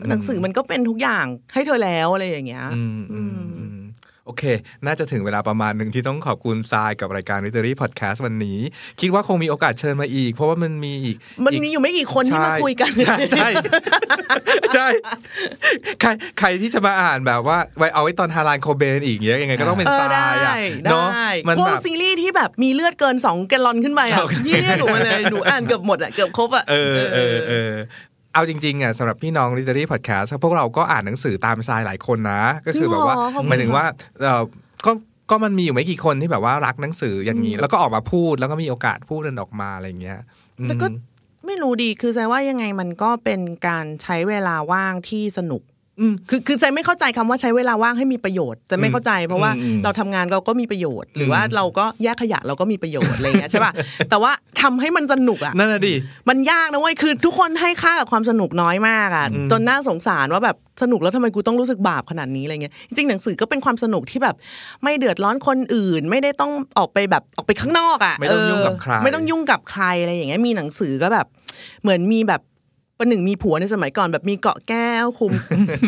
หนังสือมันก็เป็นทุกอย่างให้เธอแล้วอะไรอย่างเงี้ยโอเคน่าจะถึงเวลาประมาณนึงที่ต้องขอบคุณทรายกับรายการ Readerly Podcast วันนี้คิดว่าคงมีโอกาสเชิญมาอีกเพราะว่ามันมีอยู่ไม่กี่คนที่มาคุยกันใช่ใครที่จะมาอ่านแบบว่าไว้เอาไว้ตอนฮาลานโคเบนอีกเงี้ยยังไงก็ต้องเป็นทรายอ่ะเนาะมันแบบซีรีส์ที่แบบมีเลือดเกิน2แกลลอนขึ้นไปอ่ะพี่หนูมาเลยหนูอ่านเกือบหมดอ่ะเกือบครบอ่ะเอาจริงๆอ่ะสำหรับพี่น้อง Readerly Podcast พวกเราก็อ่านหนังสือตามทรายหลายคนนะก็คือแบบว่าหมายถึงว่าก็มันมีอยู่ไม่กี่คนที่แบบว่ารักหนังสืออย่างนี้แล้วก็ออกมาพูดแล้วก็มีโอกาสพูดกันออกมาอะไรเงี้ยแต่ก็ไม่รู้ดีคือใจว่ายังไงมันก็เป็นการใช้เวลาว่างที่สนุก คือจะไม่เข้าใจคำว่าใช้เวลาว่างให้มีประโยชน์จะไม่เข้าใจเพราะว่าเราทำงานเราก็มีประโยชน์หรือว่าเราก็แยกขยะเราก็มีประโยชน์อะไรอย่างเงี้ยใช่ป่ะแต่ว่าทำให้มันสนุกอ่ะนั่นน่ะดิมันยากนะเว้ยคือทุกคนให้ค่ากับความสนุกน้อยมากอ่ะจนน่าสงสารว่าแบบสนุกแล้วทำไมกูต้องรู้สึกบาปขนาดนี้อะไรเงี้ยจริงๆหนังสือก็เป็นความสนุกที่แบบไม่เดือดร้อนคนอื่นไม่ได้ต้องออกไปแบบออกไปข้างนอกอ่ะไม่ต้องยุ่งกับใครอะไรอย่างเงี้ยมีหนังสือก็แบบเหมือนมีแบบประหนึ่งมีผัวในสมัยก่อนแบบมีเกาะแก้วคุม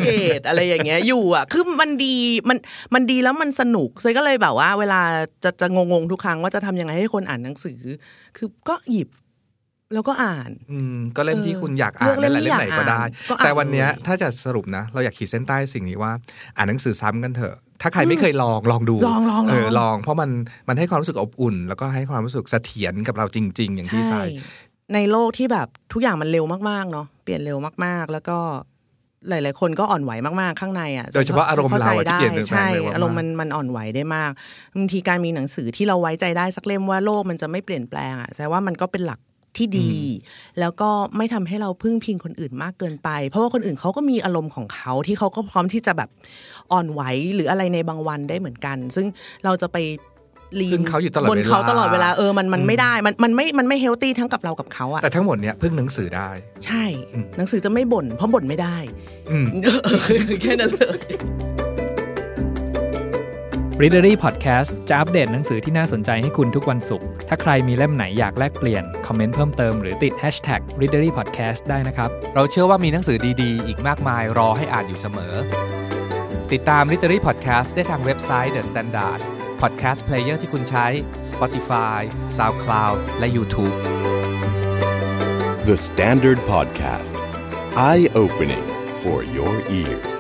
เกตอะไรอย่างเงี้ยอยู่อ่ะคือมันดีมันดีแล้วมันสนุกเลยก็เลยแบบว่าเวลาจะงงๆทุกครั้งว่าจะทำยังไงให้คนอ่านหนังสือคือก็หยิบแล้วก็อ่านก็เล่มที่คุณอยากอ่านนั่นแหละเล่มไหนก็ได้แต่วันนี้ถ้าจะสรุปนะเราอยากขีดเส้นใต้สิ่งนี้ว่าอ่านหนังสือซ้ำกันเถอะถ้าใครไม่เคยลองดูลองเพราะมันให้ความรู้สึกอบอุ่นแล้วก็ให้ความรู้สึกเสถียรกับเราจริงๆอย่างที่ใช่ในโลกที่แบบทุกอย่างมันเร็วมากๆเนาะเปลี่ยนเร็วมากๆแล้วก็หลายๆคนก็อ่อนไหวมากๆข้างในอ่ะโดยเฉพาะอารมณ์เราที่เปลี่ยนไปใช่อารมณ์มันอ่อนไหวได้มากบางทีการมีหนังสือที่เราไว้ใจได้สักเล่มว่าโลกมันจะไม่เปลี่ยนแปลงอ่ะแสดงว่ามันก็เป็นหลักที่ดีแล้วก็ไม่ทำให้เราพึ่งพิงคนอื่นมากเกินไปเพราะว่าคนอื่นเขาก็มีอารมณ์ของเขาที่เขาก็พร้อมที่จะแบบอ่อนไหวหรืออะไรในบางวันได้เหมือนกันซึ่งเราจะไปพึ่งเขาอยู่ตลอดเวลาบนเขาตลอดเวลามันไม่ได้มันไม่เฮลตี้ทั้งกับเรากับเขาอ่ะแต่ทั้งหมดเนี้ยพึ่งหนังสือได้ใช่หนังสือจะไม่บ่นเพราะบ่นไม่ได้แค่นั้นเลย Readerly Podcast จะอัปเดตหนังสือที่น่าสนใจให้คุณทุกวันศุกร์ถ้าใครมีเล่มไหนอยากแลกเปลี่ยนคอมเมนต์เพิ่มเติมหรือติด #Readerly Podcast ได้นะครับเราเชื่อว่ามีหนังสือดีๆอีกมากมายรอให้อ่านอยู่เสมอติดตาม Readerly Podcast ได้ทางเว็บไซต์ The Standard Podcast Player ที่คุณใช้ Spotify, SoundCloud และ YouTube The Standard Podcast Eye-opening for your ears